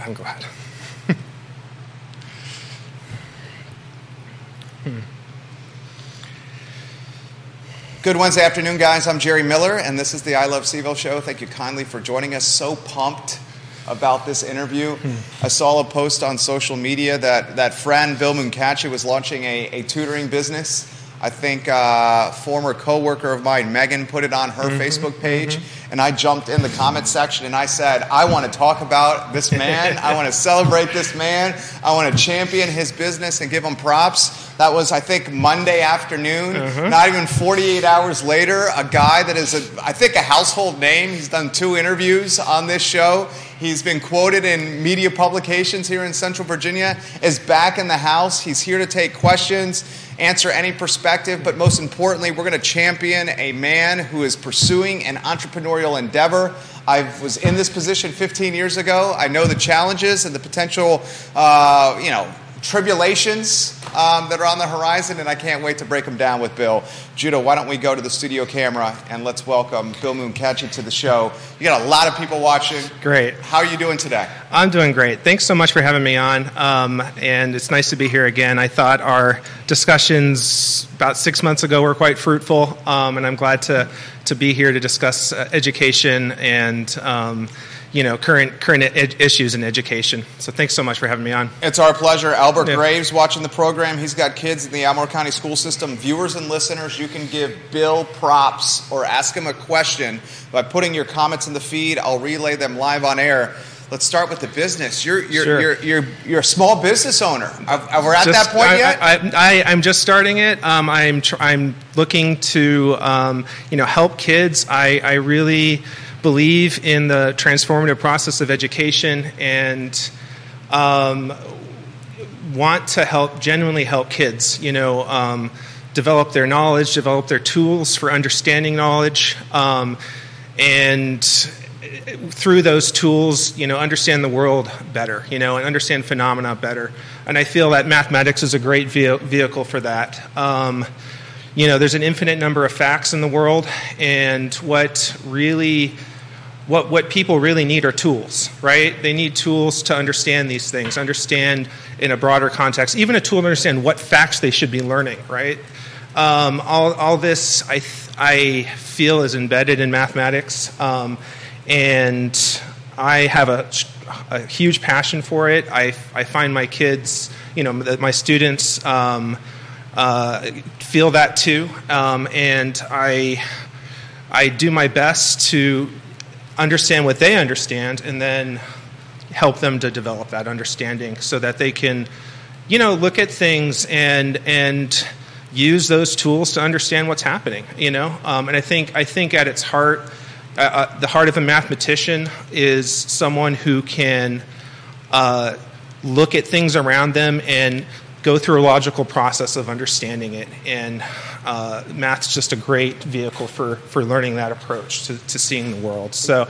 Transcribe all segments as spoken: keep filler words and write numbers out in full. but I'm glad. hmm. Good Wednesday afternoon, guys. I'm Jerry Miller, and this is the I Love CVille show. Thank you kindly for joining us. So pumped about this interview. Hmm. I saw a post on social media that, that friend Bill Munkacsy was launching a, a tutoring business. I think a uh, former coworker of mine, Megan, put it on her mm-hmm, Facebook page, mm-hmm. and I jumped in the comment section and I said, I want to talk about this man. I want to celebrate this man. I want to champion his business and give him props. That was, I think, Monday afternoon. Mm-hmm. Not even forty-eight hours later, a guy that is, a, I think, a household name. He's done two interviews on this show. He's been quoted in media publications here in Central Virginia, is back in the house. He's here to take questions, answer any perspective, but most importantly, we're going to champion a man who is pursuing an entrepreneurial endeavor. I was in this position fifteen years ago. I know the challenges and the potential, uh, you know, tribulations um, that are on the horizon, and I can't wait to break them down with Bill. Judah, why don't we go to the studio camera and let's welcome Bill Munkacsy to the show. You got a lot of people watching. Great. How are you doing today? I'm doing great. Thanks so much for having me on, um, and it's nice to be here again. I thought our discussions about six months ago were quite fruitful, um, and I'm glad to to be here to discuss uh, education and um, you know current current ed- issues in education. So thanks so much for having me on. It's our pleasure. Albert yeah. Graves watching the program. He's got kids in the Albemarle County School System. Viewers and listeners, you can give Bill props or ask him a question by putting your comments in the feed. I'll relay them live on air. Let's start with the business. You're you're sure. you're, you're you're a small business owner. Are we at just, that point I, yet? I, I, I I'm just starting it. Um, I'm tr- I'm looking to um, you know help kids. I I really believe in the transformative process of education and. Um, want to help, genuinely help kids, you know, um, develop their knowledge, develop their tools for understanding knowledge, um, and through those tools, you know, understand the world better, you know, and understand phenomena better. And I feel that mathematics is a great ve- vehicle for that. Um, you know, there's an infinite number of facts in the world, and what really... What what people really need are tools, right? They need tools to understand these things, understand in a broader context, even a tool to understand what facts they should be learning, right? Um, all all this I th- I feel is embedded in mathematics, um, and I have a, a huge passion for it. I I find my kids, you know, my students um, uh, feel that too, um, and I I do my best to. Understand what they understand, and then help them to develop that understanding so that they can, you know, look at things and and use those tools to understand what's happening. You know, um, and I think I think at its heart, uh, uh, the heart of a mathematician is someone who can uh, look at things around them and go through a logical process of understanding it. And uh, math's just a great vehicle for, for learning that approach to, to seeing the world. So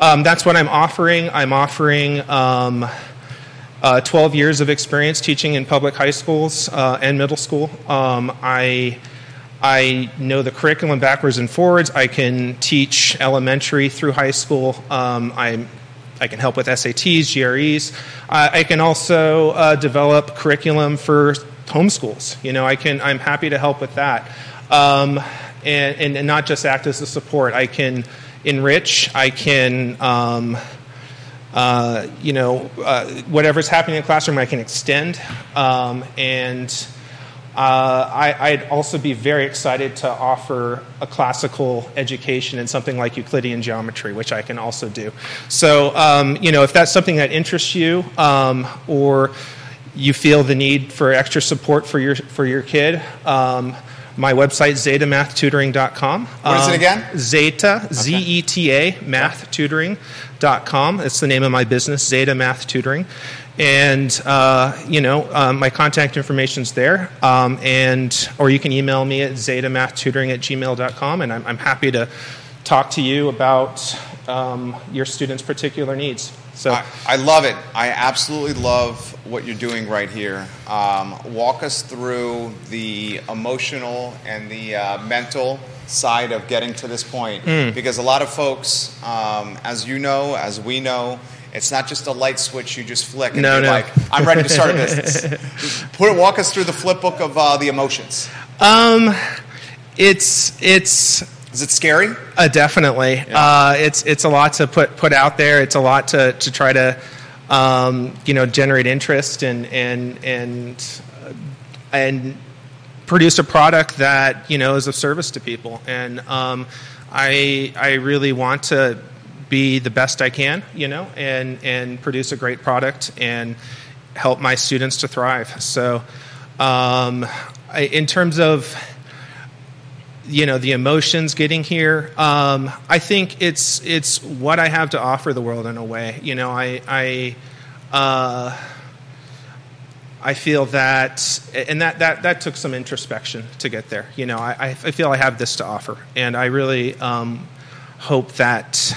um, that's what I'm offering. I'm offering um, uh, twelve years of experience teaching in public high schools uh, and middle school. Um, I I know the curriculum backwards and forwards. I can teach elementary through high school. Um, I'm I can help with S A Ts, G R Es. Uh, I can also uh, develop curriculum for homeschools. You know, I can. I'm happy to help with that, um, and, and and not just act as a support. I can enrich. I can, um, uh, you know, uh, whatever's happening in the classroom, I can extend. Um, and uh, I, I'd also be very excited to offer a classical education in something like Euclidean geometry, which I can also do. So, um, you know, if that's something that interests you, um, or you feel the need for extra support for your for your kid, um, my website, zeta math tutoring dot com. What is it again? Um, Zeta, okay. Z E T A, math tutoring dot com. It's the name of my business, Zeta Math Tutoring. And, uh, you know, um, my contact information's there. Um, and or you can email me at zeta math tutoring at gmail dot com, and I'm, I'm happy to talk to you about um, your students' particular needs. So I, I love it. I absolutely love what you're doing right here. Um, walk us through the emotional and the uh, mental side of getting to this point. Mm. Because a lot of folks, um, as you know, as we know, It's not just a light switch you just flick and no, you're no. like, I'm ready to start a business. Put, walk us through the flip book of uh, the emotions. Um, it's it's is it scary? Uh, definitely. Yeah. Uh, it's it's a lot to put put out there. It's a lot to to try to um, you know generate interest and and and uh, and produce a product that you know is of service to people. And um, I I really want to be the best I can, you know, and and produce a great product and help my students to thrive. So, um, I, in terms of, you know, the emotions getting here, um, I think it's it's what I have to offer the world in a way. You know, I I uh, I feel that, and that, that that took some introspection to get there. You know, I I feel I have this to offer, and I really um, hope that.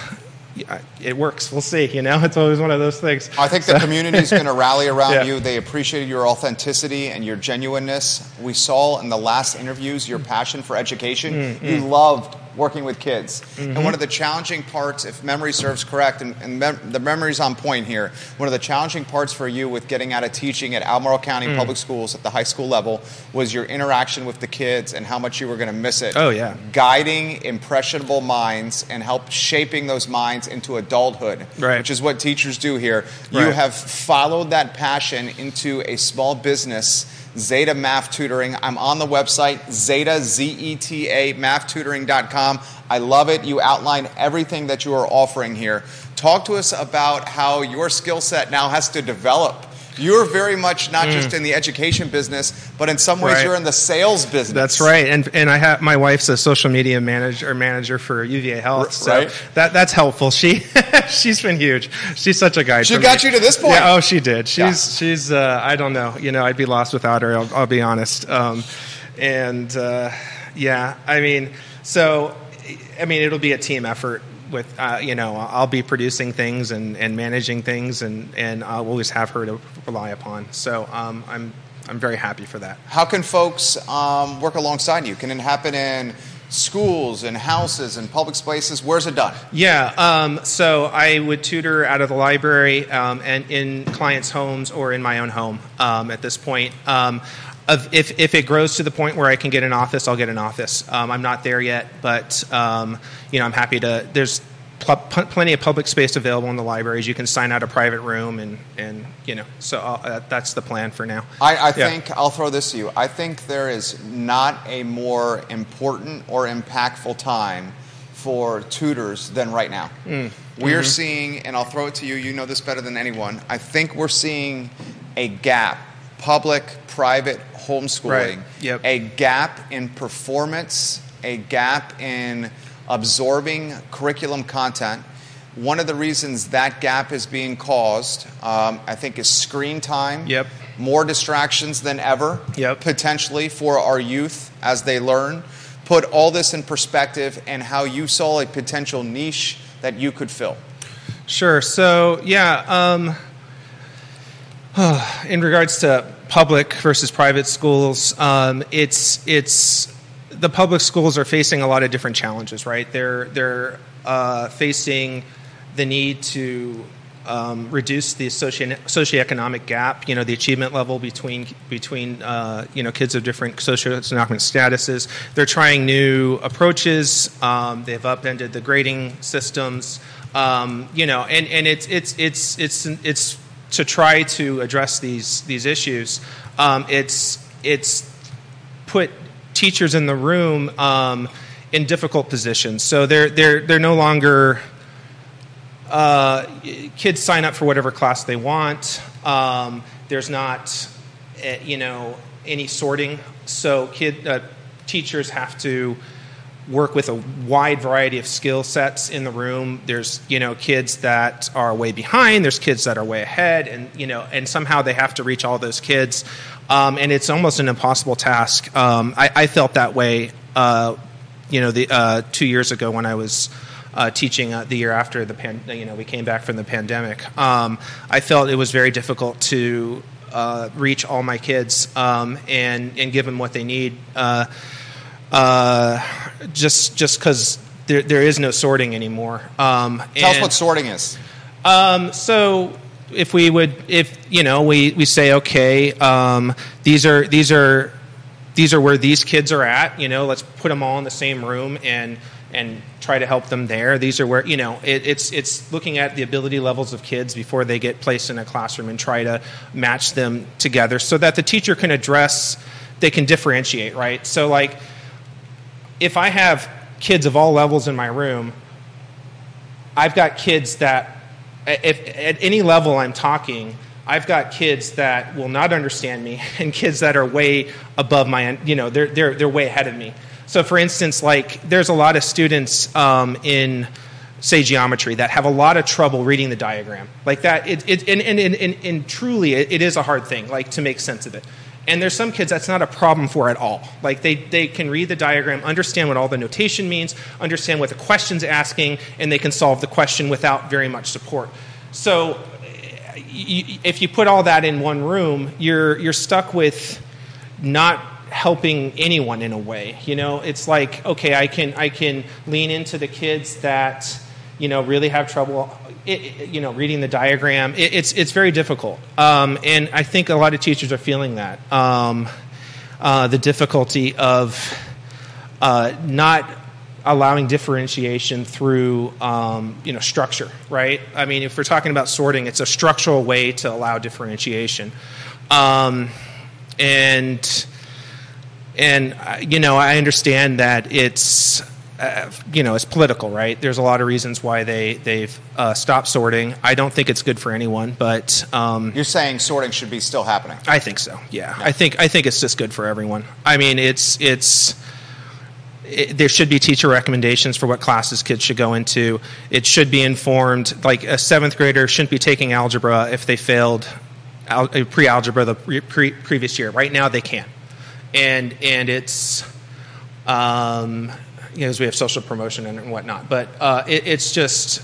Yeah, it works. We'll see. You know, it's always one of those things. I think so. The community is going to rally around yeah. you. They appreciated your authenticity and your genuineness. We saw in the last interviews your passion for education. Mm-hmm. You loved working with kids. Mm-hmm. And one of the challenging parts, if memory serves correct, and, and mem- the memory's on point here, one of the challenging parts for you with getting out of teaching at Albemarle County mm. Public Schools at the high school level was your interaction with the kids and how much you were going to miss it. Oh, yeah. Guiding impressionable minds and help shaping those minds into adulthood, right. which is what teachers do here. Right. You have followed that passion into a small business, Zeta Math Tutoring. I'm on the website, Zeta, Z E T A, math tutoring dot com. I love it. You outline everything that you are offering here. Talk to us about how your skill set now has to develop. You're very much not mm. just in the education business, but in some ways right. you're in the sales business. That's right. And and I have my wife's a social media manager or manager for U V A Health, R- so right? that that's helpful. She she's been huge. She's such a guide. She for got me. You to this point. Yeah, oh, she did. She's yeah. she's uh, I don't know. You know, I'd be lost without her. I'll, I'll be honest. Um, and uh, yeah, I mean, so I mean, it'll be a team effort. With uh, you know, I'll be producing things and, and managing things, and, and I'll always have her to rely upon. So um, I'm I'm very happy for that. How can folks um, work alongside you? Can it happen in schools and houses and public spaces? Where's it done? Yeah. Um, so I would tutor out of the library um, and in clients' homes or in my own home um, at this point. Um, Of if, if it grows to the point where I can get an office, I'll get an office. Um, I'm not there yet, but um, you know, I'm happy to. There's pl- pl- plenty of public space available in the libraries. You can sign out a private room, and, and you know, so uh, that's the plan for now. I, I yeah. think I'll throw this to you. I think there is not a more important or impactful time for tutors than right now. Mm. We're mm-hmm. seeing, and I'll throw it to you. You know this better than anyone. I think we're seeing a gap. Public, private, homeschooling. Right. Yep. A gap in performance, a gap in absorbing curriculum content. One of the reasons that gap is being caused, um, I think, is screen time. Yep. More distractions than ever, yep. potentially, for our youth as they learn. Put all this in perspective and how you saw a potential niche that you could fill. Sure. So, yeah... Um in regards to public versus private schools, um, it's it's the public schools are facing a lot of different challenges, right? They're they're uh, facing the need to um, reduce the socio socioeconomic gap, you know, the achievement level between between uh, you know kids of different socioeconomic statuses. They're trying new approaches. Um, they've upended the grading systems, um, you know, and, and it's it's it's it's it's. it's to try to address these these issues, um, it's it's put teachers in the room um, in difficult positions. So they're they're they're no longer uh, kids sign up for whatever class they want. Um, there's not you know any sorting, so kid uh, teachers have to work with a wide variety of skill sets in the room. There's, you know, kids that are way behind. There's kids that are way ahead, and you know, and somehow they have to reach all those kids, um, and it's almost an impossible task. Um, I, I felt that way, uh, you know, the uh, two years ago when I was uh, teaching uh, the year after the pan. You know, we came back from the pandemic. Um, I felt it was very difficult to uh, reach all my kids um, and and give them what they need. Uh, Uh, just just because there there is no sorting anymore. Um, Tell and, us what sorting is. Um, so if we would, if, you know, we, we say, okay, um, these are, these are, these are where these kids are at, you know, let's put them all in the same room and, and try to help them there. These are where, you know, it, it's it's looking at the ability levels of kids before they get placed in a classroom and try to match them together so that the teacher can address, they can differentiate, right? So, like, if I have kids of all levels in my room, I've got kids that, if at any level I'm talking, I've got kids that will not understand me and kids that are way above my, you know, they're they're they're way ahead of me. So, for instance, like, there's a lot of students um, in, say, geometry that have a lot of trouble reading the diagram. Like that, it, it, and, and, and, and, and truly, it, it is a hard thing, like, to make sense of it. And there's some kids that's not a problem for at all. Like, they, they can read the diagram, understand what all the notation means, understand what the question's asking, and they can solve the question without very much support. So, you, if you put all that in one room, you're you're stuck with not helping anyone in a way. You know, it's like, okay, I can I can lean into the kids that, you know, really have trouble, it, it, you know, reading the diagram. It, it's it's very difficult, um, and I think a lot of teachers are feeling that um, uh, the difficulty of uh, not allowing differentiation through, um, you know, structure. Right? I mean, if we're talking about sorting, it's a structural way to allow differentiation, um, and. And, you know, I understand that it's, uh, you know, it's political, right? There's a lot of reasons why they, they've uh, stopped sorting. I don't think it's good for anyone, but... Um, You're saying sorting should be still happening? I think so, yeah. yeah. I think I think it's just good for everyone. I mean, it's it's... It, there should be teacher recommendations for what classes kids should go into. It should be informed. Like, a seventh grader shouldn't be taking algebra if they failed al- pre-algebra the pre- pre- previous year. Right now, they can't. And and it's, um, you know, because we have social promotion and whatnot. But uh, it, it's just,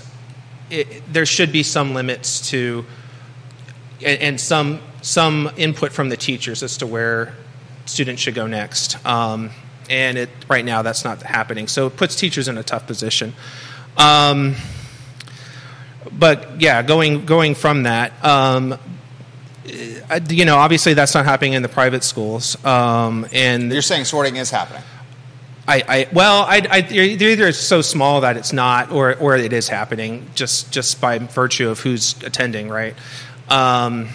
it, there should be some limits to, and, and some some input from the teachers as to where students should go next. Um, and it right now that's not happening. So it puts teachers in a tough position. Um, but yeah, going going from that. Um, You know, obviously that's not happening in the private schools. Um, and you're saying sorting is happening. I, I well, I, I, they're either it's so small that it's not, or or it is happening just just by virtue of who's attending, right? Um,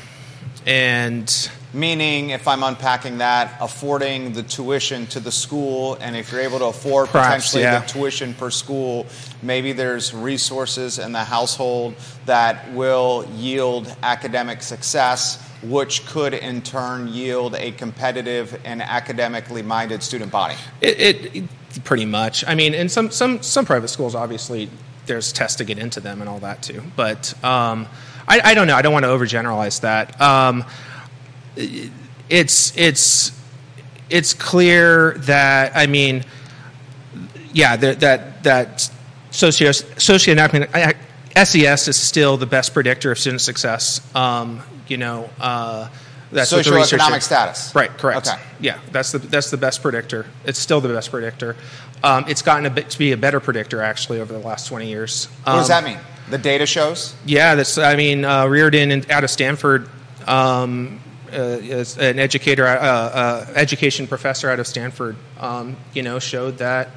and meaning, if I'm unpacking that, affording the tuition to the school, and if you're able to afford perhaps, potentially yeah. the tuition per school, maybe there's resources in the household that will yield academic success, which could in turn yield a competitive and academically minded student body. It, it, it pretty much. I mean, in some some some private schools, obviously, there's tests to get into them and all that too. But um, I, I don't know. I don't want to overgeneralize that. Um, it's it's it's clear that I mean, yeah, that that that socio socioeconomic S E S is still the best predictor of student success. Um, You know, uh, that's what the research is. Socioeconomic status. Right, correct. Okay. Yeah, that's the that's the best predictor. It's still the best predictor. Um, it's gotten a bit to be a better predictor, actually, over the last twenty years. Um, what does that mean? The data shows? Yeah, that's. I mean, uh, Reardon and, out of Stanford, um, uh, is an educator, uh, uh, education professor out of Stanford, um, you know, showed that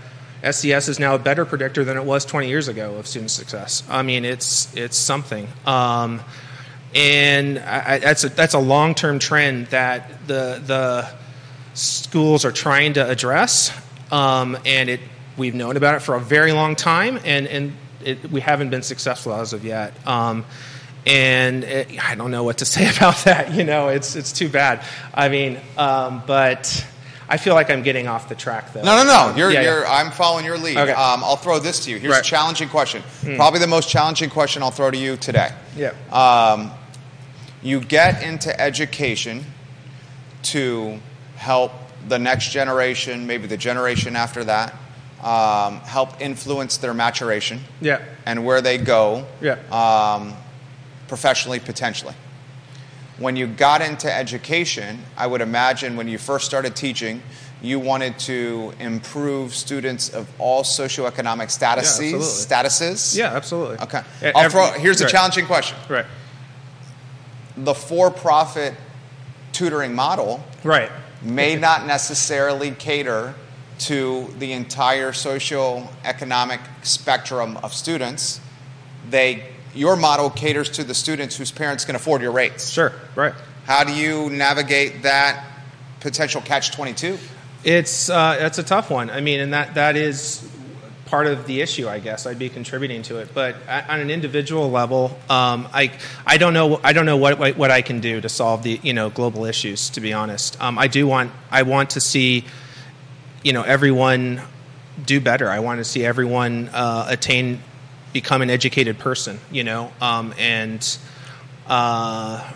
S E S is now a better predictor than it was twenty years ago of student success. I mean, it's it's something. Um And I, that's a, that's a long-term trend that the the schools are trying to address, um, and it we've known about it for a very long time, and and it, we haven't been successful as of yet. Um, and it, I don't know what to say about that. You know, it's it's too bad. I mean, um, but I feel like I'm getting off the track though. No, no, no. You're, yeah, you're, yeah. I'm following your lead. Okay. Um, I'll throw this to you. Here's right. a challenging question. Mm. Probably the most challenging question I'll throw to you today. Yeah. Um, You get into education to help the next generation, maybe the generation after that, um, help influence their maturation yeah. and where they go yeah. um, professionally, potentially. When you got into education, I would imagine when you first started teaching, you wanted to improve students of all socioeconomic statuses. Yeah, statuses? Yeah, absolutely. Okay. Every, I'll throw, here's right. a challenging question. Right. The for-profit tutoring model right. may okay. not necessarily cater to the entire socioeconomic spectrum of students. They, your model caters to the students whose parents can afford your rates. Sure, right. How do you navigate that potential catch twenty-two? It's uh, that's a tough one. I mean, and that, that is part of the issue, I guess. I'd be contributing to it, but on an individual level, um, I I don't know I don't know what what I can do to solve the you know global issues. To be honest, um, I do want I want to see, you know, everyone do better. I want to see everyone uh, attain, become an educated person. You know, um, and. Uh,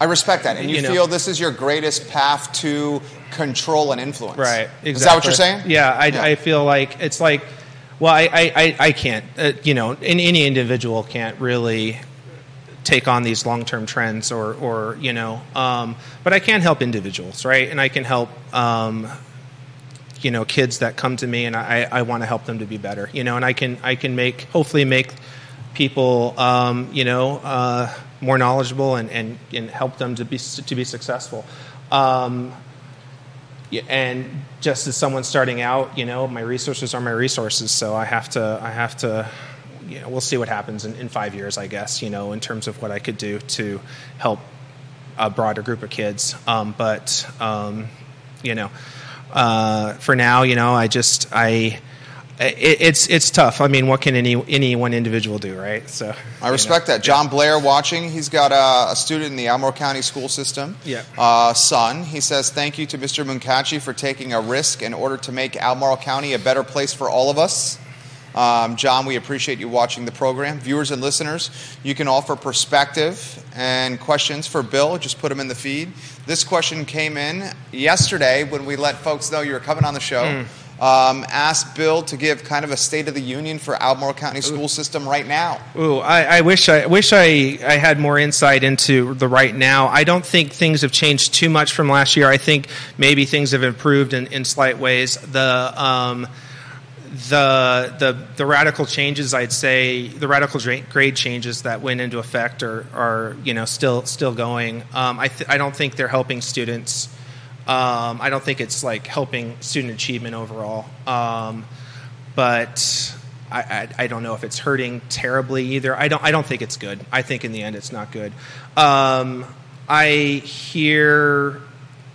I respect that. And you, you feel know. this is your greatest path to control and influence. Right. Exactly. Is that what you're saying? Yeah. I, yeah. I feel like it's like, well, I, I, I can't, uh, you know, in, any individual can't really take on these long-term trends or, or you know, um, but I can help individuals, right? And I can help, um, you know, kids that come to me and I, I want to help them to be better, you know, and I can, I can make, hopefully make people, um, you know, uh, more knowledgeable and, and, and help them to be to be successful. Um, yeah, and just as someone starting out, you know, my resources are my resources, so I have to, I have to, you know, we'll see what happens in, in five years, I guess, you know, in terms of what I could do to help a broader group of kids. Um, but, um, you know, uh, for now, you know, I just, I... It, it's it's tough. I mean, what can any any one individual do, right? So I respect you know. that. John yeah. Blair watching. He's got a, a student in the Albemarle County School System. Yeah. Uh, son. He says, "Thank you to Mister Munkacsy for taking a risk in order to make Albemarle County a better place for all of us." Um, John, we appreciate you watching the program. Viewers and listeners, you can offer perspective and questions for Bill. Just put them in the feed. This question came in yesterday when we let folks know you were coming on the show. Mm. Um, asked Bill to give kind of a state of the union for Albemarle County School Ooh. System right now. Ooh, I, I wish I wish I, I had more insight into the right now. I don't think things have changed too much from last year. I think maybe things have improved in, in slight ways. The um, the the the radical changes, I'd say, the radical grade changes that went into effect are, are you know still still going. Um, I th- I don't think they're helping students. Um, I don't think it's like helping student achievement overall, um, but I, I, I don't know if it's hurting terribly either. I don't I don't think it's good. I think in the end it's not good. Um, I hear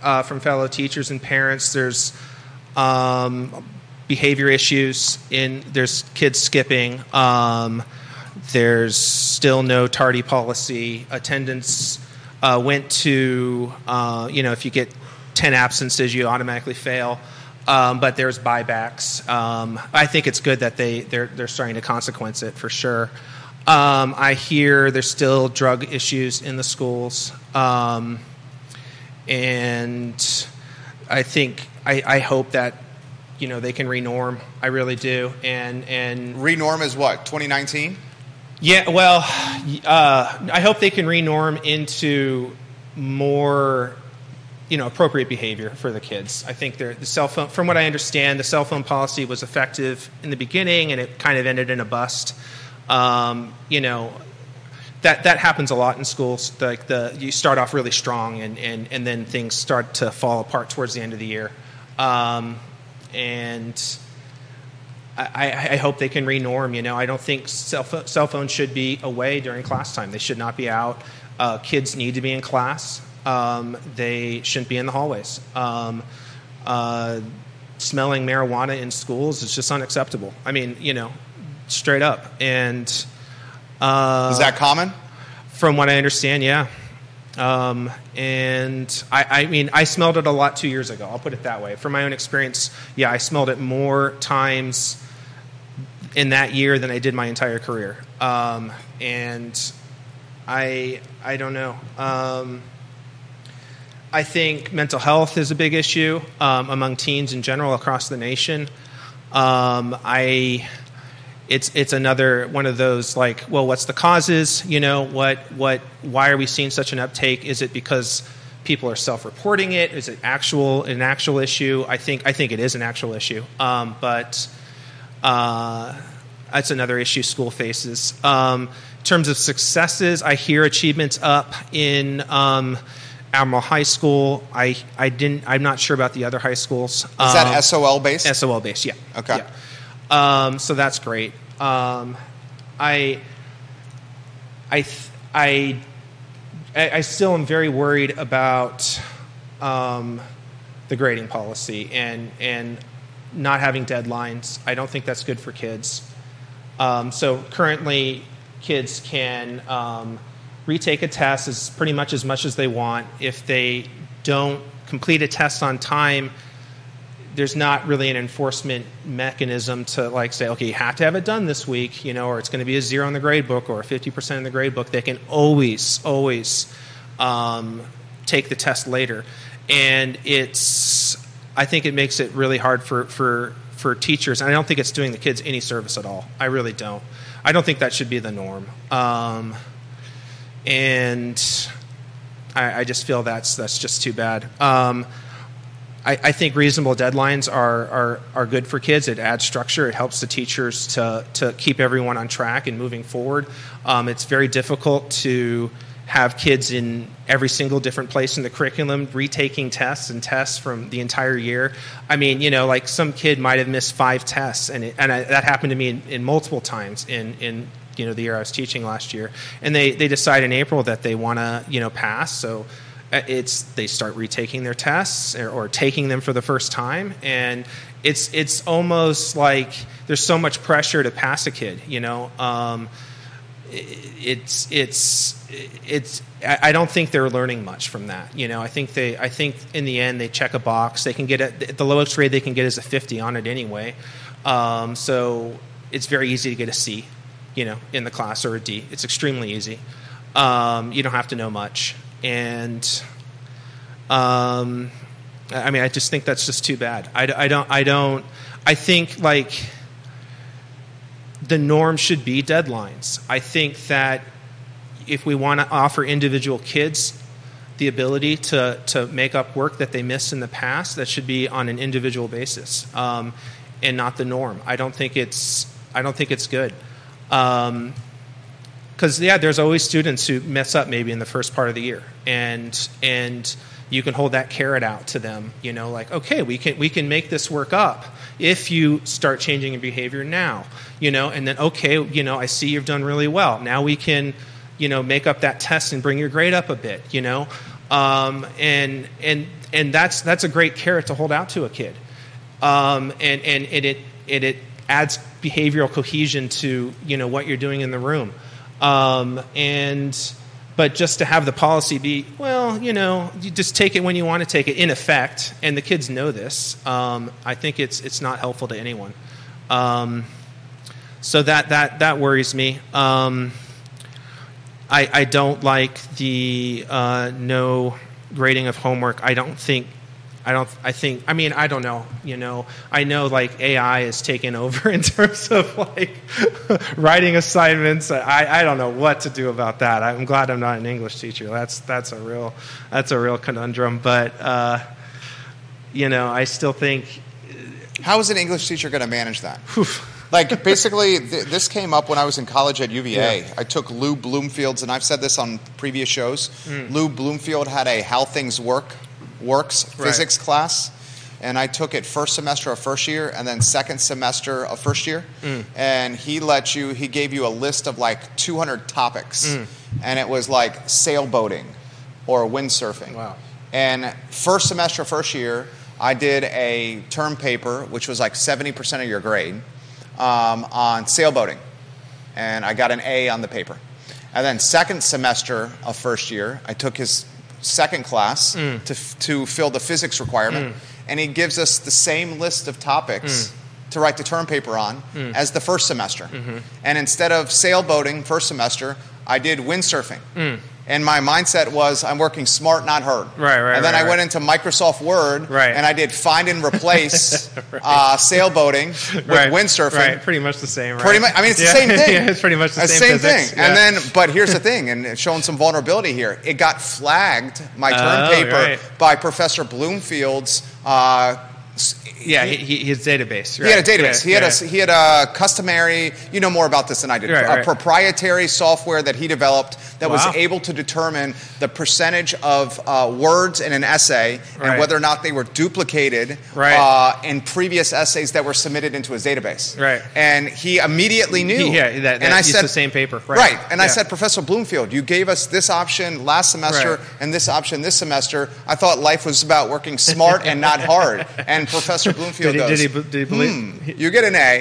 uh, from fellow teachers and parents there's um, behavior issues in there's kids skipping. Um, there's still no tardy policy. Attendance uh, went to uh, you know if you get ten absences, you automatically fail. Um, but there's buybacks. Um, I think it's good that they, they're they're starting to consequence it for sure. Um, I hear there's still drug issues in the schools. Um, and I think, I, I hope that, you know, they can renorm. I really do. And, and renorm is what, twenty nineteen? Yeah, well, uh, I hope they can renorm into more... you know, appropriate behavior for the kids. I think the cell phone, from what I understand, the cell phone policy was effective in the beginning and it kind of ended in a bust. Um, you know, that, that happens a lot in schools. Like the, you start off really strong and, and, and then things start to fall apart towards the end of the year. Um, and I, I hope they can renorm, you know, I don't think cell, pho- cell phones should be away during class time. They should not be out. Uh, kids need to be in class. Um, they shouldn't be in the hallways. Um, uh, smelling marijuana in schools is just unacceptable. I mean, you know, straight up. And uh, is that common? From what I understand, yeah. Um, and I, I mean, I smelled it a lot two years ago. I'll put it that way. From my own experience, yeah, I smelled it more times in that year than I did my entire career. Um, and I, I don't know. Um, I think mental health is a big issue um, among teens in general across the nation. Um, I, it's it's another one of those like, well, what's the causes? You know, what what why are we seeing such an uptake? Is it because people are self-reporting it. Is it actual an actual issue? I think I think it is an actual issue, um, but uh, that's another issue school faces. Um, in terms of successes, I hear achievements up in um, Albemarle High School. I, I didn't. I'm not sure about the other high schools. Um, is that S O L based? S O L based, yeah. Okay. Yeah. Um, so that's great. Um, I, I, I, I still am very worried about um, the grading policy and and not having deadlines. I don't think that's good for kids. Um, so currently, kids can um, retake a test as pretty much as much as they want. If they don't complete a test on time, there's not really an enforcement mechanism to like say, okay, you have to have it done this week, you know, or it's going to be a zero in the grade book or fifty percent in the grade book. They can always, always um, take the test later. And it's, I think it makes it really hard for, for, for teachers. And I don't think it's doing the kids any service at all. I really don't. I don't think that should be the norm. Um, and I, I just feel that's, that's just too bad. Um, I, I think reasonable deadlines are, are are good for kids. It adds structure. It helps the teachers to to keep everyone on track and moving forward. Um, it's very difficult to have kids in every single different place in the curriculum retaking tests and tests from the entire year. I mean, you know, like some kid might have missed five tests, and it, and I, that happened to me in, in multiple times in in. you know, the year I was teaching last year. And they, they decide in April that they want to, you know, pass. So it's, they start retaking their tests or, or taking them for the first time. And it's, it's almost like there's so much pressure to pass a kid, you know, um, it's, it's, it's, I don't think they're learning much from that. You know, I think they, I think in the end they check a box, they can get it. The lowest grade they can get is a fifty on it anyway. Um, so it's very easy to get a C, you know, in the class or a D. It's extremely easy. Um, you don't have to know much. And, um, I mean, I just think that's just too bad. I, I don't, I don't, I think like the norm should be deadlines. I think that if we want to offer individual kids the ability to, to make up work that they missed in the past, that should be on an individual basis, um, and not the norm. I don't think it's, I don't think it's good. Um, cause yeah, there's always students who mess up maybe in the first part of the year, and, and you can hold that carrot out to them, you know, like, okay, we can, we can make this work up if you start changing your behavior now, you know, and then, okay, you know, I see you've done really well. Now we can, you know, make up that test and bring your grade up a bit, you know? Um, and, and, and that's, that's a great carrot to hold out to a kid. Um, and, and, and it, it, it adds behavioral cohesion to, you know, what you're doing in the room. Um, and, but just to have the policy be, well, you know, you just take it when you want to take it, in effect, and the kids know this. Um, I think it's, it's not helpful to anyone. Um, so that, that, that worries me. Um, I, I don't like the, uh, no grading of homework. I don't think I don't, I think, I mean, I don't know, you know, I know like A I is taking over in terms of like writing assignments. I, I don't know what to do about that. I'm glad I'm not an English teacher. That's, that's a real, that's a real conundrum, but, uh, you know, I still think. How is an English teacher going to manage that? Like basically th- this came up when I was in college at U V A. Yeah. I took Lou Bloomfield's, and I've said this on previous shows. Mm. Lou Bloomfield had a How Things Work. Works physics right. class, and I took it first semester of first year and then second semester of first year. Mm. And he let you, he gave you a list of like two hundred topics, mm. and it was like sailboating or windsurfing. Wow. And first semester of first year, I did a term paper, which was like seventy percent of your grade, um, on sailboating, and I got an A on the paper. And then second semester of first year, I took his second class mm. to to fill the physics requirement, mm. and he gives us the same list of topics mm. to write the term paper on mm. as the first semester. Mm-hmm. And instead of sailboating first semester, I did windsurfing. Mm. And my mindset was, I'm working smart, not hard. Right, right. And then right, I right. went into Microsoft Word, right. and I did find and replace right. uh, sailboating with right. windsurfing. Right, pretty much the same. Right? Pretty much. I mean, it's yeah. the same thing. yeah, it's pretty much the it's same, same thing. Yeah. And then, but here's the thing, and showing some vulnerability here. It got flagged my term oh, paper right. by Professor Bloomfield's. Uh, Yeah, he, he, his database. Right. He had a database. Yeah, he, had yeah. a, he had a customary, you know more about this than I did, right, a right. proprietary software that he developed that wow. was able to determine the percentage of uh, words in an essay right. and whether or not they were duplicated right. uh, in previous essays that were submitted into his database. Right. And he immediately knew. Yeah, that, that and I said, the same paper. Right. right. And yeah. I said, Professor Bloomfield, you gave us this option last semester right. and this option this semester. I thought life was about working smart and not hard. And Professor Bloomfield did he, goes, did he, did he believe? Hmm, you get an A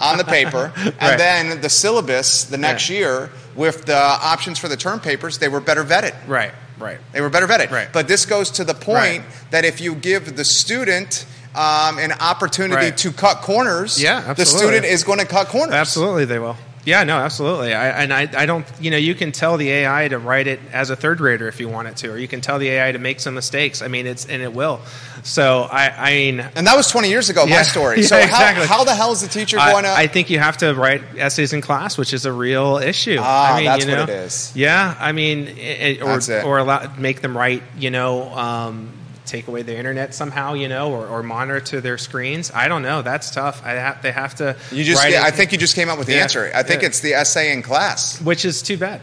on the paper, and right. then the syllabus the next yeah. year with the options for the term papers, they were better vetted. Right, right. They were better vetted. Right. But this goes to the point right. that if you give the student um, an opportunity right. to cut corners, yeah, the student is going to cut corners. Absolutely, they will. Yeah, no, absolutely. I, and I, I don't, you know, you can tell the A I to write it as a third grader if you want it to, or you can tell the A I to make some mistakes. I mean, it's, and it will. So, I, I mean. And that was twenty years ago, yeah, my story. Yeah, so, how, exactly. how the hell is the teacher I, going to? I think you have to write essays in class, which is a real issue. Ah, I mean, that's you know, what it is. Yeah, I mean, it, or, that's it. Or allow, make them write, you know, um, take away the internet somehow, you know, or, or monitor their screens. I don't know. That's tough. I have, they have to. You just. Write yeah, I think you just came up with the yeah, answer. I think yeah. it's the essay in class, which is too bad.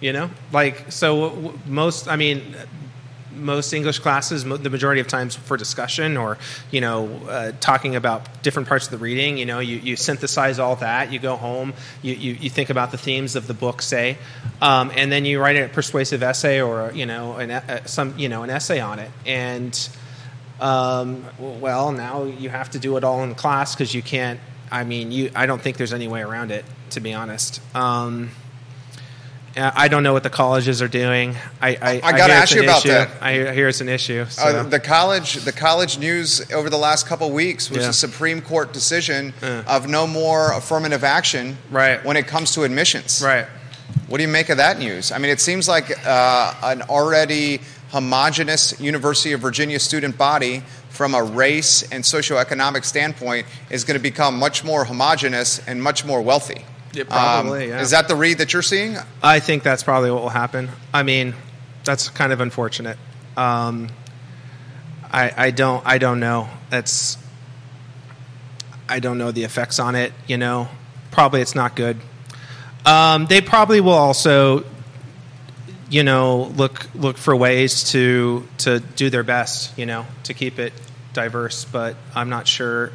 You know, like so most. I mean, most English classes, the majority of times for discussion or you know, uh, talking about different parts of the reading. You know, you, you synthesize all that. You go home. You, you you think about the themes of the book, say, um, and then you write a persuasive essay or you know an uh, some you know an essay on it. And um, well, now you have to do it all in class because you can't. I mean, you. I don't think there's any way around it, to be honest. Um, I don't know what the colleges are doing. I, I, I got to ask you about that. I hear it's an issue. So. Uh, the college, the college news over the last couple of weeks was yeah. a Supreme Court decision uh. of no more affirmative action right. when it comes to admissions. Right. What do you make of that news? I mean, it seems like uh, an already homogenous University of Virginia student body from a race and socioeconomic standpoint is going to become much more homogenous and much more wealthy. Yeah, probably, um, yeah. Is that the read that you're seeing? I think that's probably what will happen. I mean, that's kind of unfortunate. Um, I, I don't, I don't know. That's, I don't know the effects on it. You know, probably it's not good. Um, they probably will also, you know, look look for ways to to do their best, you know, to keep it diverse. But I'm not sure.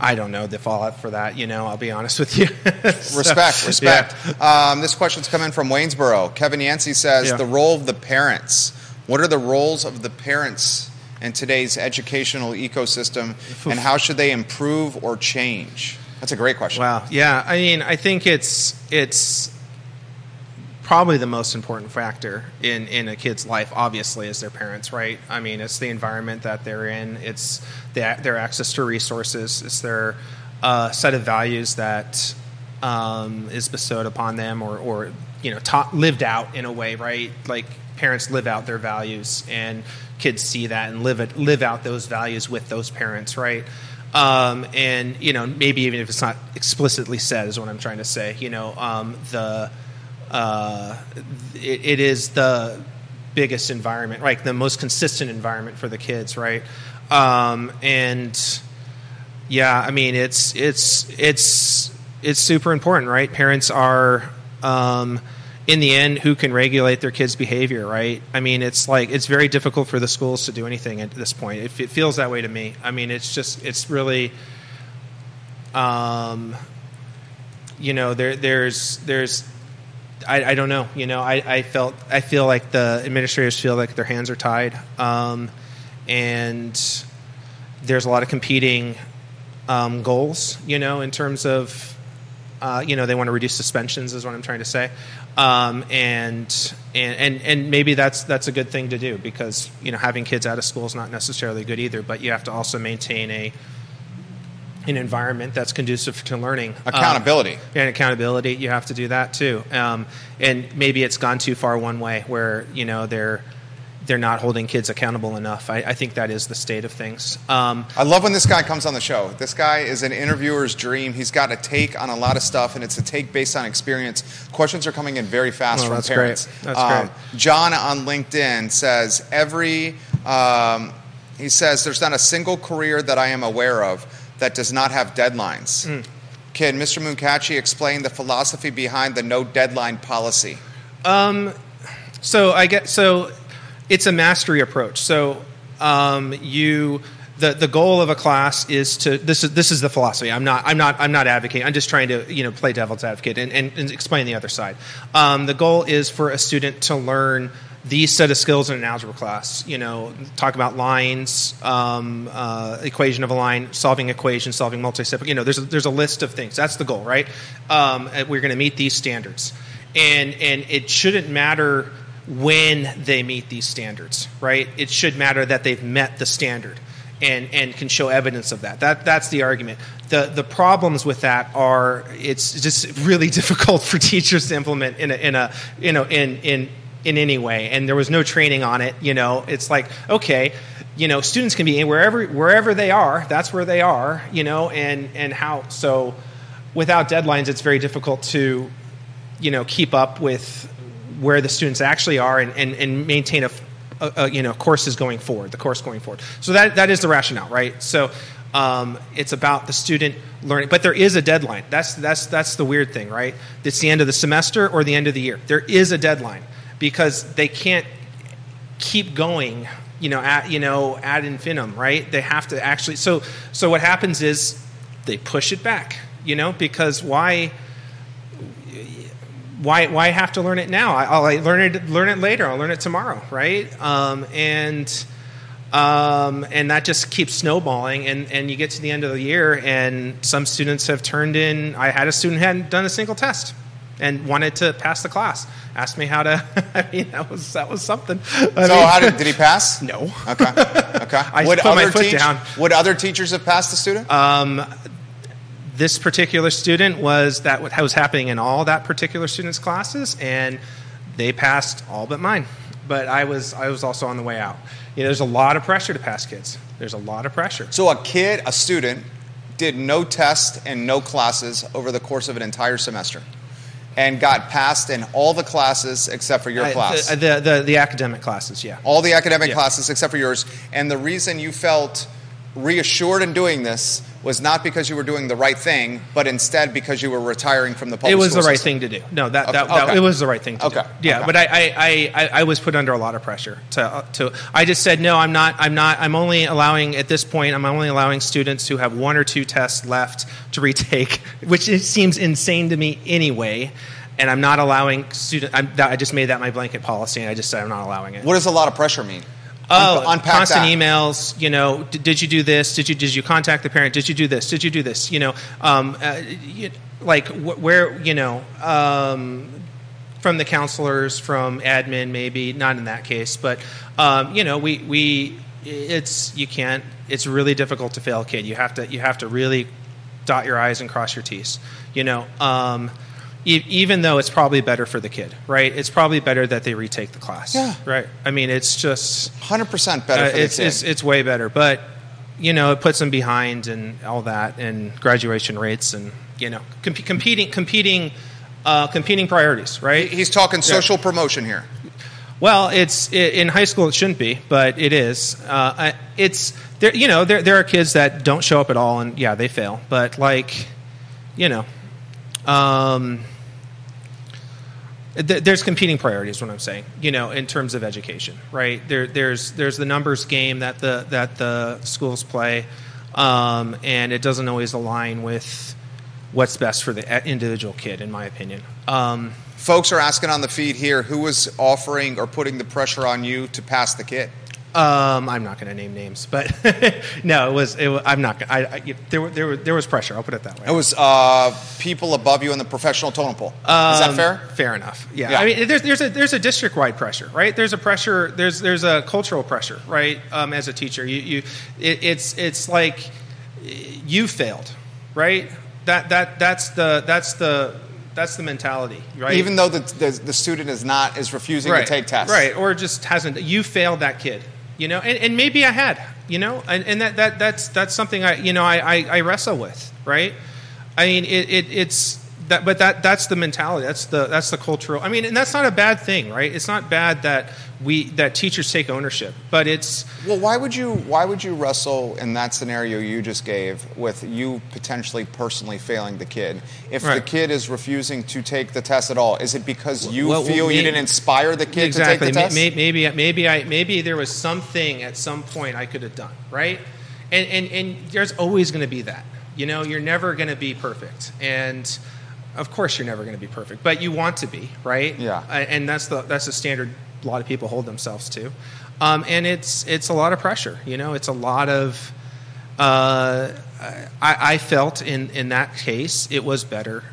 I don't know the fallout for that, you know, I'll be honest with you. so, respect, respect. Yeah. Um, this question's coming from Waynesboro. Kevin Yancey says, yeah. the role of the parents. What are the roles of the parents in today's educational ecosystem, and how should they improve or change? That's a great question. Wow, yeah. I mean, I think it's it's probably the most important factor in, in a kid's life, obviously, is their parents, right? I mean, it's the environment that they're in. It's the, their access to resources. It's their uh, set of values that um, is bestowed upon them or, or you know, taught, lived out in a way, right? Like parents live out their values, and kids see that and live it, live out those values with those parents, right? Um, and, you know, maybe even if it's not explicitly said is what I'm trying to say, you know, um, the... Uh, it, it is the biggest environment, like the most consistent environment for the kids, right? Um, and yeah, I mean, it's it's it's it's super important, right? Parents are, um, in the end, who can regulate their kids' behavior, right? I mean, it's like it's very difficult for the schools to do anything at this point. It, it feels that way to me. I mean, it's just it's really. Um, you know, there there's there's. I, I don't know. You know, I, I felt I feel like the administrators feel like their hands are tied, um, and there's a lot of competing um, goals. You know, in terms of uh, you know they want to reduce suspensions is what I'm trying to say, um, and, and and and maybe that's that's a good thing to do because you know having kids out of school is not necessarily good either. But you have to also maintain a an environment that's conducive to learning. Accountability. Um, and accountability, you have to do that too. Um, and maybe it's gone too far one way where, you know, they're they're not holding kids accountable enough. I, I think that is the state of things. Um, I love when this guy comes on the show. This guy is an interviewer's dream. He's got a take on a lot of stuff, and it's a take based on experience. Questions are coming in very fast oh, from that's parents. Great. That's um, great. John on LinkedIn says, every, um, he says, there's not a single career that I am aware of that does not have deadlines. Mm. Can Mister Munkacsy explain the philosophy behind the no deadline policy? Um, so I get, so, It's a mastery approach. So um, you, the, the goal of a class is to this is this is the philosophy. I'm not I'm not I'm not advocating. I'm just trying to you know play devil's advocate and, and, and explain the other side. Um, the goal is for a student to learn these set of skills in an algebra class. You know, talk about lines, um, uh, equation of a line, solving equations, solving multi-separ. You know, there's a, there's a list of things. That's the goal, right? Um, we're going to meet these standards, and and it shouldn't matter when they meet these standards, right? It should matter that they've met the standard and, and can show evidence of that. That that's the argument. The the problems with that are it's just really difficult for teachers to implement in a in a you know in in in any way. And there was no training on it, you know. It's like, okay, you know, students can be wherever wherever they are, that's where they are, you know, and, and how so without deadlines it's very difficult to, you know, keep up with where the students actually are and, and, and maintain a, a, a you know courses going forward, the course going forward. So that that is the rationale, right? So um, it's about the student learning, but there is a deadline. That's that's that's the weird thing, right? It's the end of the semester or the end of the year. There is a deadline because they can't keep going, you know, at you know ad infinitum, right? They have to actually. So so what happens is they push it back, you know, because why? Why? Why have to learn it now? I'll, I'll learn it. Learn it later. I'll learn it tomorrow, right? Um, and um, and that just keeps snowballing. And, and you get to the end of the year, and some students have turned in. I had a student who hadn't done a single test, and wanted to pass the class. Asked me how to. I mean, that was that was something. I so mean, how did did he pass? No. Okay. Okay. I would put other my foot teach, down. Would other teachers have passed the student? Um. This particular student was that what was happening in all that particular student's classes, and they passed all but mine. But I was I was also on the way out. You know, there's a lot of pressure to pass kids. There's a lot of pressure. So a kid, a student, did no tests and no classes over the course of an entire semester, and got passed in all the classes except for your I, class. The the, the the academic classes, yeah. All the academic yeah. classes except for yours. And the reason you felt reassured in doing this was not because you were doing the right thing, but instead because you were retiring from the public school. It was the right system. thing to do. No, that, okay. that, that okay. it was the right thing to okay. do. Yeah, okay. But I, I, I, I was put under a lot of pressure to to. I just said no. I'm not. I'm not. I'm only allowing at this point. I'm only allowing students who have one or two tests left to retake, which it seems insane to me anyway. And I'm not allowing students. I just made that my blanket policy, and I just said I'm not allowing it. What does a lot of pressure mean? Oh, Unpack constant that. Emails, you know, did, did you do this? Did you did you contact the parent? Did you do this? Did you do this? You know, um, uh, you, like wh- where, you know, um, from the counselors, from admin maybe, not in that case. But, um, you know, we, we it's, you can't, it's really difficult to fail a kid. You have to, you have to really dot your I's and cross your T's, you know. Um Even though it's probably better for the kid, right? It's probably better that they retake the class, yeah. right? I mean, it's just one hundred percent better. Uh, for it's, the kid. It's it's way better, but you know, it puts them behind and all that, and graduation rates, and you know, comp- competing competing uh, competing priorities, right? He's talking social yeah. promotion here. Well, it's it, in high school it shouldn't be, but it is. Uh, it's there, you know, there there are kids that don't show up at all, and yeah, they fail. But like, you know. Um, There's competing priorities, what I'm saying, you know, in terms of education, right? There, there's there's the numbers game that the that the schools play, um, and it doesn't always align with what's best for the individual kid, in my opinion. Um, Folks are asking on the feed here, who was offering or putting the pressure on you to pass the kid? Um, I'm not going to name names, but no, it was. It, I'm not. I, I there were there were there was pressure. I'll put it that way. It was uh, people above you in the professional totem pole. Um, Is that fair? Fair enough. Yeah. yeah. I mean, there's there's a there's a district wide pressure, right? There's a pressure. There's there's a cultural pressure, right? Um, as a teacher, you you it, it's it's like you failed, right? That that that's the that's the that's the mentality, right? Even though the the, the student is not is refusing right. to take tests, right? Or just hasn't. You failed that kid, you know. And, and maybe I had, you know. And, and that, that that's that's something I you know I, I, I wrestle with, right? I mean, it, it it's that, but that that's the mentality. That's the that's the cultural. I mean, and that's not a bad thing, right? It's not bad that we that teachers take ownership, but it's well. Why would you why would you wrestle in that scenario you just gave with you potentially personally failing the kid if right. the kid is refusing to take the test at all? Is it because you well, feel well, maybe, you didn't inspire the kid exactly. to take the test? Maybe maybe maybe I maybe there was something at some point I could have done, right? And and and there's always going to be that. You know, you're never going to be perfect, and of course you're never going to be perfect, but you want to be, right? Yeah. And that's the that's the standard a lot of people hold themselves to, um, and it's it's a lot of pressure. You know, it's a lot of. Uh, I, I felt in, in that case it was better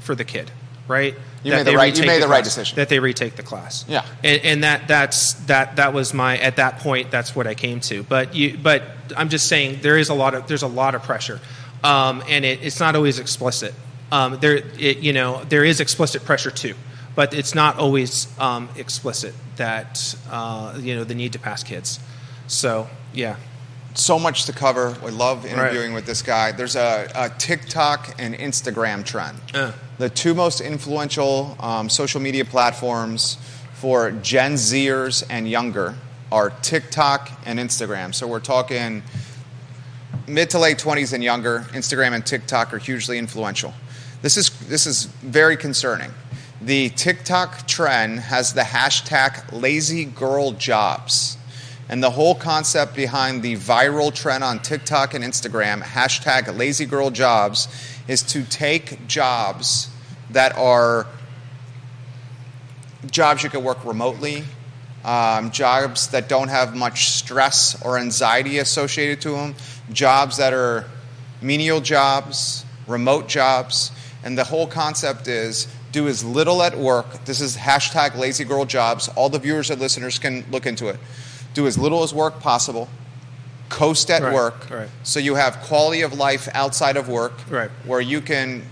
for the kid, right? You that made the right you made the, the right class, decision that they retake the class. Yeah. And, and that that's that that was my at that point that's what I came to. But you but I'm just saying there is a lot of there's a lot of pressure, um, and it, it's not always explicit. Um, there, it, you know, there is explicit pressure too, but it's not always um, explicit that uh, you know the need to pass kids. So yeah, so much to cover. We love interviewing right. with this guy. There's a, a TikTok and Instagram trend, uh. the two most influential um, social media platforms for Gen Zers and younger are TikTok and Instagram. So we're talking mid to late twenties and younger. Instagram and TikTok are hugely influential. This is this is very concerning. The TikTok trend has the hashtag lazy girl jobs. And the whole concept behind the viral trend on TikTok and Instagram, hashtag lazy girl jobs, is to take jobs that are jobs you can work remotely, um, jobs that don't have much stress or anxiety associated to them, jobs that are menial jobs, remote jobs. And the whole concept is do as little at work. This is hashtag lazy girl jobs. All the viewers and listeners can look into it. Do as little as work possible. Coast at right, work. Right. So you have quality of life outside of work right. where you can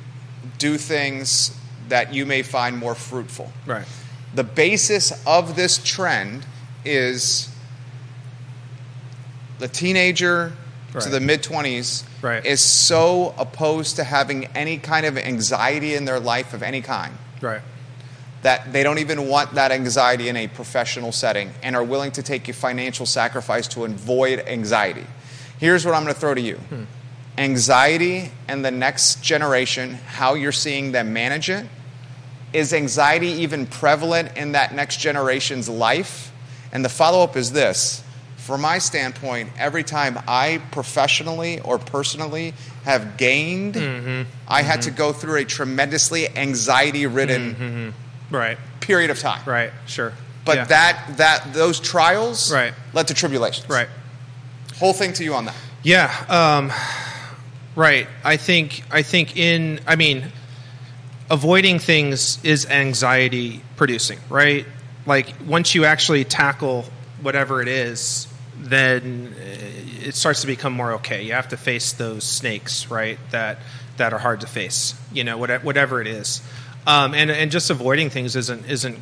do things that you may find more fruitful. Right. The basis of this trend is the teenager right. to the mid-twenties Right. is so opposed to having any kind of anxiety in their life of any kind right. that they don't even want that anxiety in a professional setting and are willing to take a financial sacrifice to avoid anxiety. Here's what I'm going to throw to you. Hmm. Anxiety and the next generation, how you're seeing them manage it, is anxiety even prevalent in that next generation's life? And the follow-up is this. From my standpoint, every time I professionally or personally have gained, mm-hmm. I mm-hmm. had to go through a tremendously anxiety-ridden mm-hmm. right. period of time. Right, sure. But yeah. that that those trials right. led to tribulations. Right. Whole thing to you on that. Yeah. Um, right. I think I think in I mean, avoiding things is anxiety producing, right? Like once you actually tackle whatever it is, then it starts to become more okay. You have to face those snakes, right, that that are hard to face, you know, whatever, whatever it is. Um, and, and just avoiding things isn't, isn't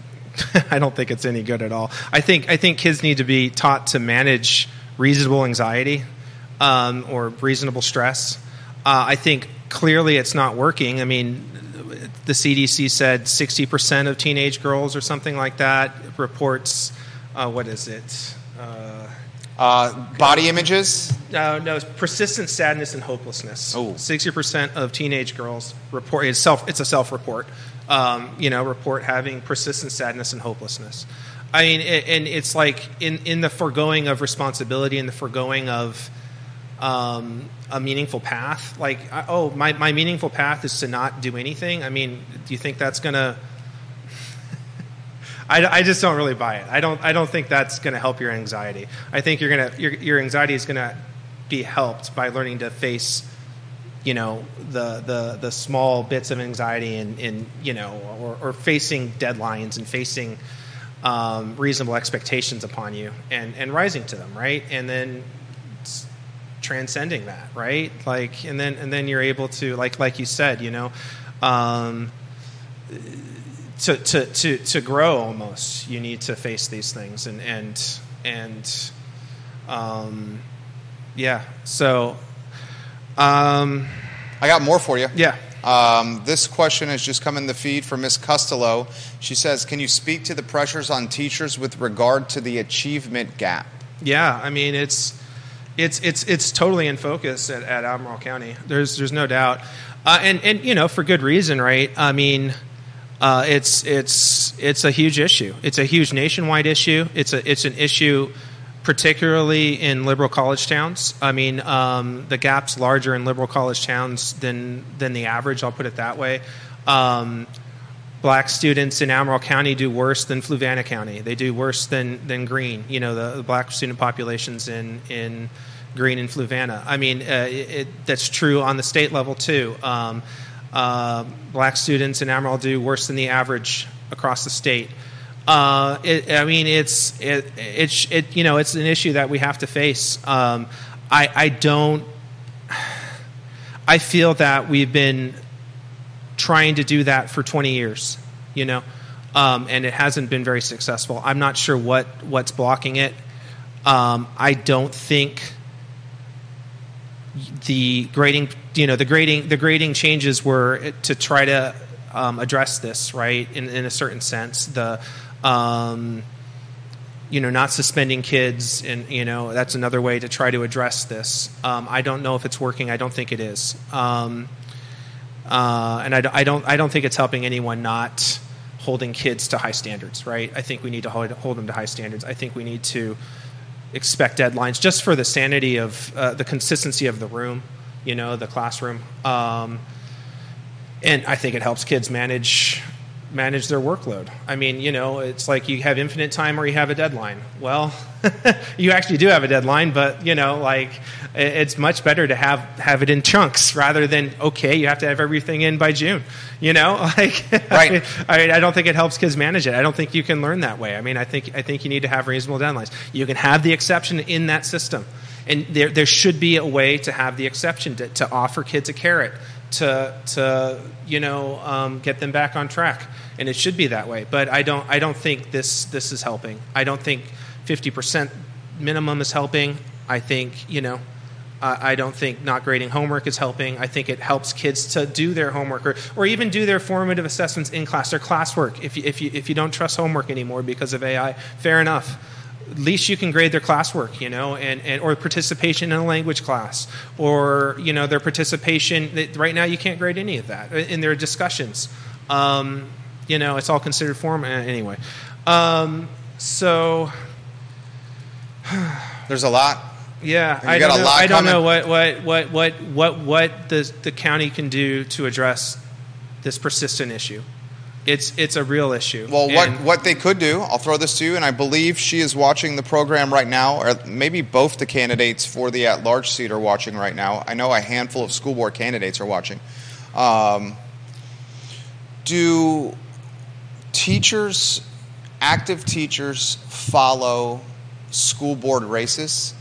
I don't think it's any good at all. I think I think kids need to be taught to manage reasonable anxiety um, or reasonable stress. Uh, I think clearly it's not working. I mean, the C D C said sixty percent of teenage girls or something like that reports... Uh, what is it? Uh, uh, body images? Uh, no, it's persistent sadness and hopelessness. Oh. sixty percent of teenage girls report, it's, self, it's a self-report, um, you know, report having persistent sadness and hopelessness. I mean, it, and it's like in, in the foregoing of responsibility and the foregoing of um, a meaningful path, like, oh, my, my meaningful path is to not do anything. I mean, do you think that's going to... I, I just don't really buy it. I don't. I don't think that's going to help your anxiety. I think you're gonna your your anxiety is going to be helped by learning to face, you know, the the, the small bits of anxiety and, and you know, or, or facing deadlines and facing um, reasonable expectations upon you and, and rising to them, right? And then transcending that, right? Like, and then and then you're able to, like like you said, you know, um, to to to to grow. Almost, you need to face these things, and and and, um, yeah. So, um, I got more for you. Yeah. Um, this question has just come in the feed from Miz Costello. She says, can you speak to the pressures on teachers with regard to the achievement gap? Yeah, I mean, it's it's it's it's totally in focus at, at Albemarle County. There's there's no doubt. Uh, and, and, you know, for good reason, right? I mean, uh, it's it's it's a huge issue. It's a huge nationwide issue. It's a it's an issue particularly in liberal college towns. I mean, um, the gap's larger in liberal college towns than than the average, I'll put it that way. Um, black students in Albemarle County do worse than Fluvanna County. They do worse than, than Greene. You know, the, the black student populations in, in Greene and Fluvanna. I mean, uh, it, it, that's true on the state level, too. Um, uh, black students in Albemarle do worse than the average across the state. Uh, it, I mean, it's it, it it you know it's an issue that we have to face. Um, I I don't. I feel that we've been trying to do that for twenty years, you know, um, and it hasn't been very successful. I'm not sure what what's blocking it. Um, I don't think the grading you know the grading the grading changes were to try to um, address this, right, in in a certain sense. The Um, you know, not suspending kids, and you know that's another way to try to address this. Um, I don't know if it's working. I don't think it is, um, uh, and I, I don't. I don't think it's helping anyone. Not holding kids to high standards, right? I think we need to hold, hold them to high standards. I think we need to expect deadlines just for the sanity of uh, the consistency of the room, you know, the classroom, um, and I think it helps kids manage. manage their workload. I mean, you know, it's like you have infinite time or you have a deadline. Well, you actually do have a deadline, but, you know, like, it's much better to have, have it in chunks rather than, okay, you have to have everything in by June. You know, like, right. I, mean, I don't think it helps kids manage it. I don't think you can learn that way. I mean, I think I think you need to have reasonable deadlines. You can have the exception in that system. And there there should be a way to have the exception, to, to offer kids a carrot, to, to you know, um, get them back on track. And it should be that way, but I don't. I don't think this this is helping. I don't think fifty percent minimum is helping. I think you know. Uh, I don't think not grading homework is helping. I think it helps kids to do their homework or, or even do their formative assessments in class, their classwork. If you, if you if you don't trust homework anymore because of A I, fair enough. At least you can grade their classwork, you know, and, and or participation in a language class, or you know their participation. Right now, you can't grade any of that in their discussions. Um, You know, it's all considered form anyway. Um, so there's a lot. Yeah, I got a lot. I don't know what what what what what what the the county can do to address this persistent issue. It's it's a real issue. Well, what what they could do, I'll throw this to you, and I believe she is watching the program right now, or maybe both the candidates for the at-large seat are watching right now. I know a handful of school board candidates are watching. Um, do Teachers, active teachers follow school board races,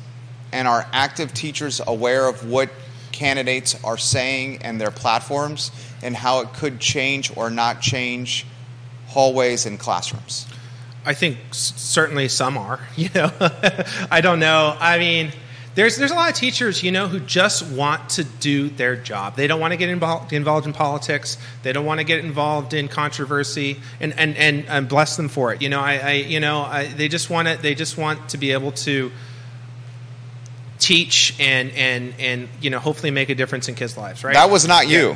and are active teachers aware of what candidates are saying and their platforms and how it could change or not change hallways and classrooms? I think s- certainly some are, you know. I don't know. I mean, there's there's a lot of teachers, you know, who just want to do their job. They don't want to get involved involved in politics. They don't want to get involved in controversy, and and, and, and bless them for it. You know, I, I you know, I, they just want it. They just want to be able to teach and and and you know, hopefully make a difference in kids' lives. Right? That was not you. Yeah.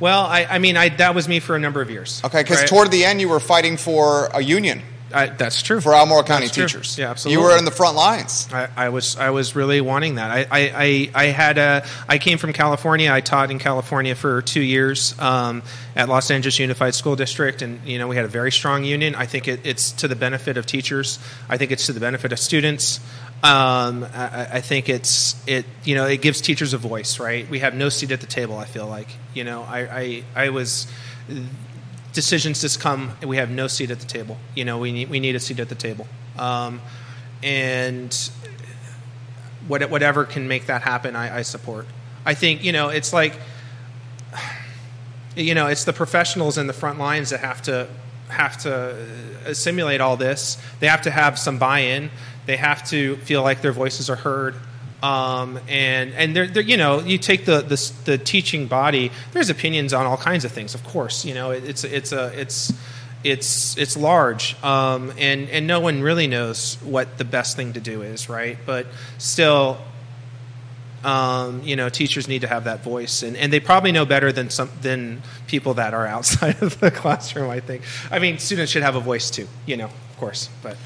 Well, I, I mean, I that was me for a number of years. Okay, because right? Toward the end, you were fighting for a union. I, that's true. For Albemarle County teachers. Yeah, absolutely. You were in the front lines. I, I was I was really wanting that. I, I, I, I had a I came from California. I taught in California for two years um, at Los Angeles Unified School District, and you know we had a very strong union. I think it, it's to the benefit of teachers. I think it's to the benefit of students. Um, I, I think it's it you know it gives teachers a voice, right? We have no seat at the table, I feel like. You know, I I, I was decisions just come, and we have no seat at the table. You know, we need we need a seat at the table, um, and what, whatever can make that happen, I, I support. I think, you know, it's like, you know, it's the professionals in the front lines that have to have to assimilate all this. They have to have some buy-in. They have to feel like their voices are heard. Um, and and they're, they're, you know, you take the, the the teaching body. There's opinions on all kinds of things, of course. You know, it, it's it's a it's it's it's large, um, and and no one really knows what the best thing to do is, right? But still, um, you know, teachers need to have that voice, and, and they probably know better than some than people that are outside of the classroom. I think. I mean, students should have a voice too, you know, of course, but.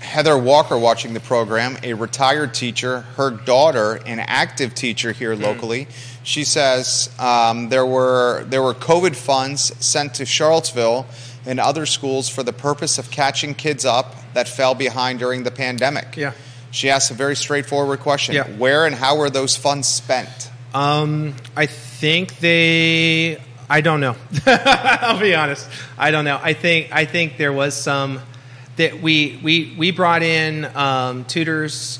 Heather Walker watching the program, a retired teacher, her daughter, an active teacher here locally. Mm. She says um, there were there were COVID funds sent to Charlottesville and other schools for the purpose of catching kids up that fell behind during the pandemic. Yeah. She asked a very straightforward question. Yeah. Where and how were those funds spent? Um, I think they... I don't know. I'll be honest. I don't know. I think I think there was some... That we, we we brought in um, tutors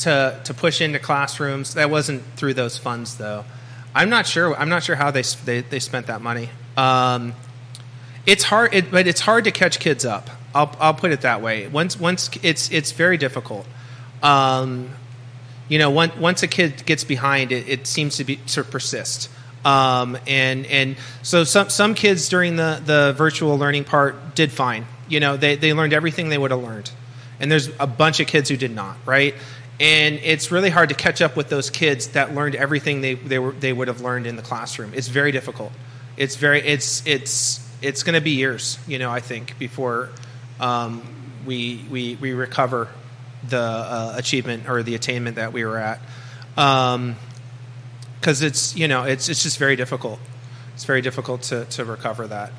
to to push into classrooms. That wasn't through those funds, though. I'm not sure. I'm not sure how they they, they spent that money. Um, it's hard, it, but it's hard to catch kids up. I'll I'll put it that way. Once once it's it's very difficult. Um, you know, once once a kid gets behind, it, it seems to be to persist. Um, and and so some some kids during the, the virtual learning part did fine. You know, they, they learned everything they would have learned. And there's a bunch of kids who did not, right? And it's really hard to catch up with those kids that learned everything they, they were they would have learned in the classroom. It's very difficult. It's very it's it's it's going to be years, you know, I think, before um, we we we recover the uh, achievement or the attainment that we were at. Um, 'cause it's, you know, it's it's just very difficult. It's very difficult to to recover that.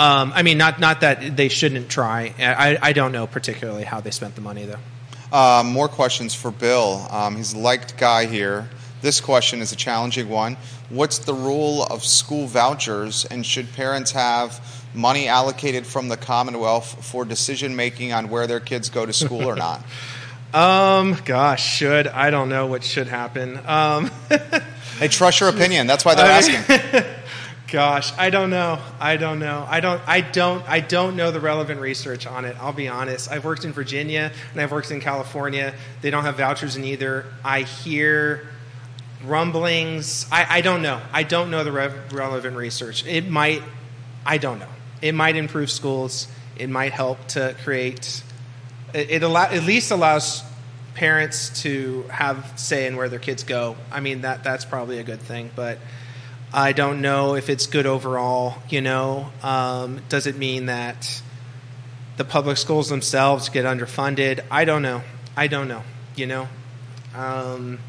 Um, I mean, not not that they shouldn't try. I, I don't know particularly how they spent the money, though. Uh, more questions for Bill. Um, he's a liked guy here. This question is a challenging one. What's the role of school vouchers, and should parents have money allocated from the Commonwealth for decision-making on where their kids go to school or not? Um, gosh, should. I don't know what should happen. Um, hey, trust your opinion. That's why they're asking. Gosh, I don't know. I don't know. I don't. I don't. I don't know the relevant research on it. I'll be honest. I've worked in Virginia and I've worked in California. They don't have vouchers in either. I hear rumblings. I, I don't know. I don't know the re- relevant research. It might. I don't know. It might improve schools. It might help to create. It, it allow, at least allows parents to have say in where their kids go. I mean that that's probably a good thing, but. I don't know if it's good overall, you know. Um, does it mean that the public schools themselves get underfunded? I don't know. I don't know, you know. Um,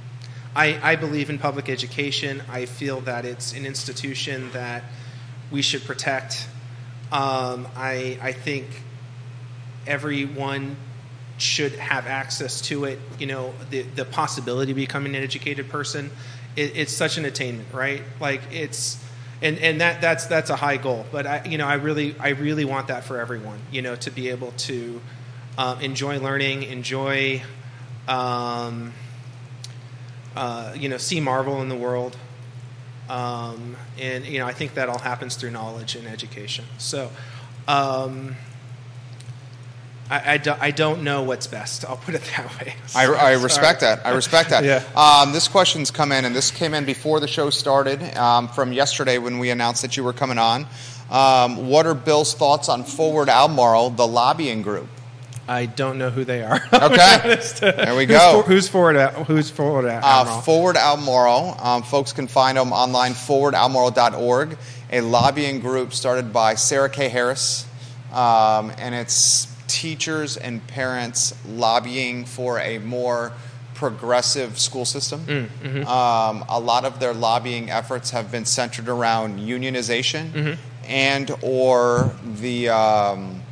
I, I believe in public education. I feel that it's an institution that we should protect. Um, I, I think everyone should have access to it, you know, the, the possibility of becoming an educated person. It's such an attainment, right? Like it's, and, and that that's that's a high goal. But I, you know, I really I really want that for everyone. You know, to be able to um, enjoy learning, enjoy, um, uh, you know, see marvel in the world, um, and you know, I think that all happens through knowledge and education. So, um, I, I, do, I don't know what's best. I'll put it that way. So, I, I respect that. I respect that. Yeah. Um, this question's come in, and this came in before the show started um, from yesterday when we announced that you were coming on. Um, what are Bill's thoughts on Forward Albemarle, the lobbying group? I don't know who they are. Okay. There we go. Who's, for, who's Forward Who's Forward Albemarle? Uh, Forward Albemarle. Um, folks can find them online, forward albemarle dot org, a lobbying group started by Sarah K. Harris, um, and it's teachers and parents lobbying for a more progressive school system. Mm, mm-hmm. Um, a lot of their lobbying efforts have been centered around unionization mm-hmm. and or the um,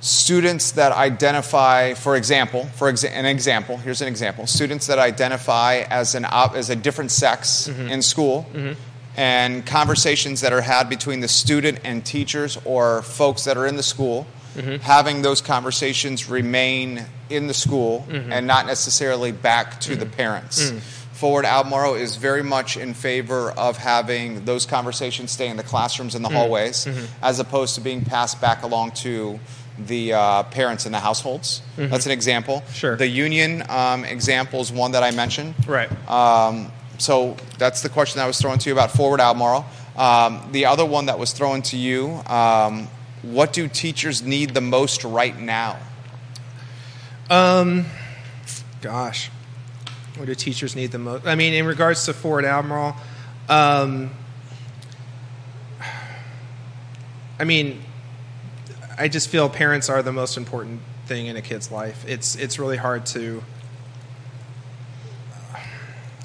students that identify, for example, for exa- an example, here's an example, students that identify as an op- as a different sex mm-hmm. in school. Mm-hmm. And conversations that are had between the student and teachers or folks that are in the school mm-hmm. having those conversations remain in the school mm-hmm. and not necessarily back to mm-hmm. the parents. Mm-hmm. Forward Albemarle is very much in favor of having those conversations stay in the classrooms and the mm-hmm. hallways mm-hmm. as opposed to being passed back along to the uh, parents in the households. Mm-hmm. That's an example. Sure. The union um, example is one that I mentioned. Right. Um, so that's the question that I was throwing to you about Forward Albemarle. Um, the other one that was thrown to you, um, what do teachers need the most right now? Um, gosh, what do teachers need the most? I mean, in regards to Forward Albemarle, um, I mean, I just feel parents are the most important thing in a kid's life. It's it's really hard to.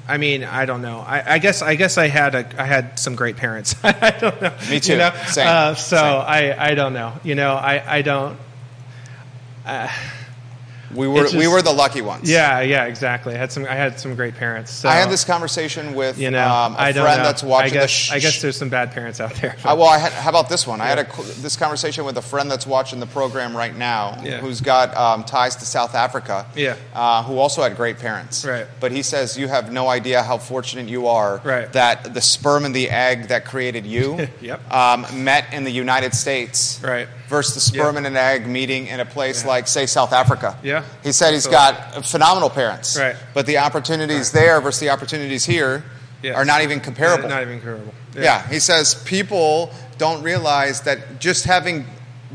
I mean, I don't know. I, I guess I guess I had a I had some great parents. I don't know. Me too. You know? Same. Uh, so Same. I, I don't know. You know, I I don't. Uh, we were just, we were the lucky ones. Yeah, yeah, exactly. I had some I had some great parents. So, I had this conversation with you know, um, a I friend know. that's watching. I guess, the sh- I guess there's some bad parents out there. I, well, I had, how about this one? Yeah. I had a, this conversation with a friend that's watching the program right now, yeah. who's got um, ties to South Africa. Yeah, uh, who also had great parents. Right. But he says you have no idea how fortunate you are. Right. That the sperm and the egg that created you. Yep. Um, met in the United States. Right. Versus the sperm yep. and an egg meeting in a place yeah. like, say, South Africa. Yeah. He said he's so, got phenomenal parents. Right. But the opportunities right. there versus the opportunities here yes. are not even comparable. Not even comparable. Yeah. yeah. He says people don't realize that just having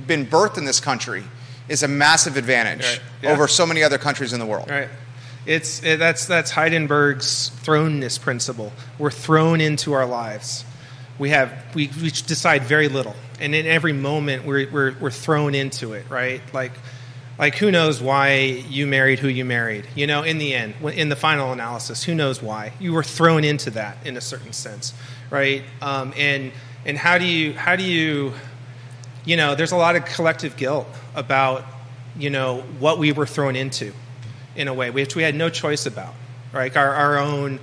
been birthed in this country is a massive advantage right. yeah. over so many other countries in the world. Right. It's it, that's that's Heidenberg's thrownness principle. We're thrown into our lives. We have we, we decide very little, and in every moment we're, we're we're thrown into it, right? Like, like who knows why you married who you married? You know, in the end, in the final analysis, who knows why you were thrown into that in a certain sense, right? Um, and and how do you how do you, you know, there's a lot of collective guilt about, you know, what we were thrown into, in a way which we had no choice about, right? Our our own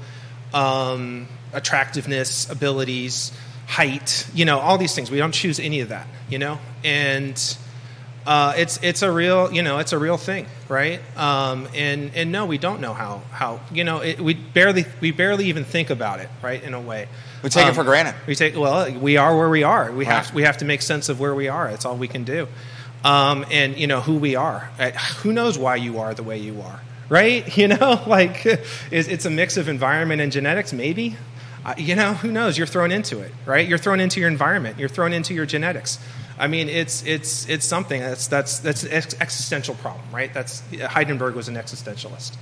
um, attractiveness, abilities. Height, you know, all these things. We don't choose any of that, you know, and uh, it's it's a real, you know, it's a real thing, right? Um, and and no, we don't know how how you know it, we barely we barely even think about it, right? In a way, we take um, it for granted. We take well, we are where we are. We right. have we have to make sense of where we are. That's all we can do, um, and you know who we are. Who knows why you are the way you are, right? You know, like it's, it's a mix of environment and genetics, maybe. You know, who knows? You're thrown into it, right? You're thrown into your environment. You're thrown into your genetics. I mean, it's it's it's something that's that's that's an existential problem, right? That's Heidenberg was an existentialist,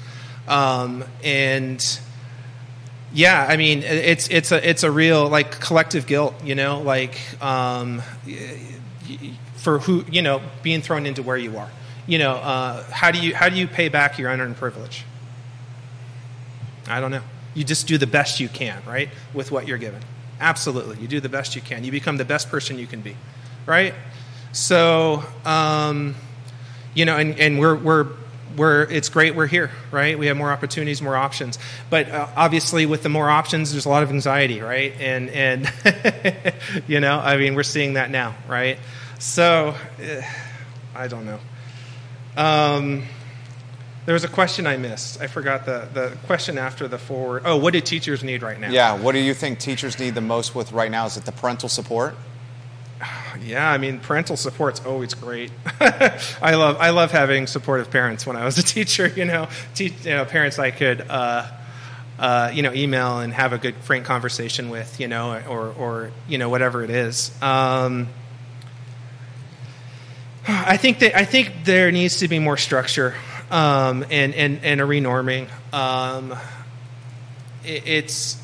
um, and yeah, I mean, it's it's a it's a real like collective guilt, you know, like um, for who you know being thrown into where you are, you know, uh, how do you how do you pay back your unearned privilege? I don't know. You just do the best you can, right, with what you're given. Absolutely. You do the best you can. You become the best person you can be, right? So, um, you know, and, and we're, we're, we're, it's great we're here, right? We have more opportunities, more options. But uh, obviously with the more options, there's a lot of anxiety, right? And, and you know, I mean, we're seeing that now, right? So, uh, I don't know. Um There was a question I missed. I forgot the, the question after the forward. Oh, what do teachers need right now? Yeah, what do you think teachers need the most with right now? Is it the parental support? Yeah, I mean, parental support's always great. I love I love having supportive parents when I was a teacher, you know. Te- you know parents I could, uh, uh, you know, email and have a good, frank conversation with, you know, or, or you know, whatever it is. Um I think that I think there needs to be more structure um, and, and and a renorming. Um, it, it's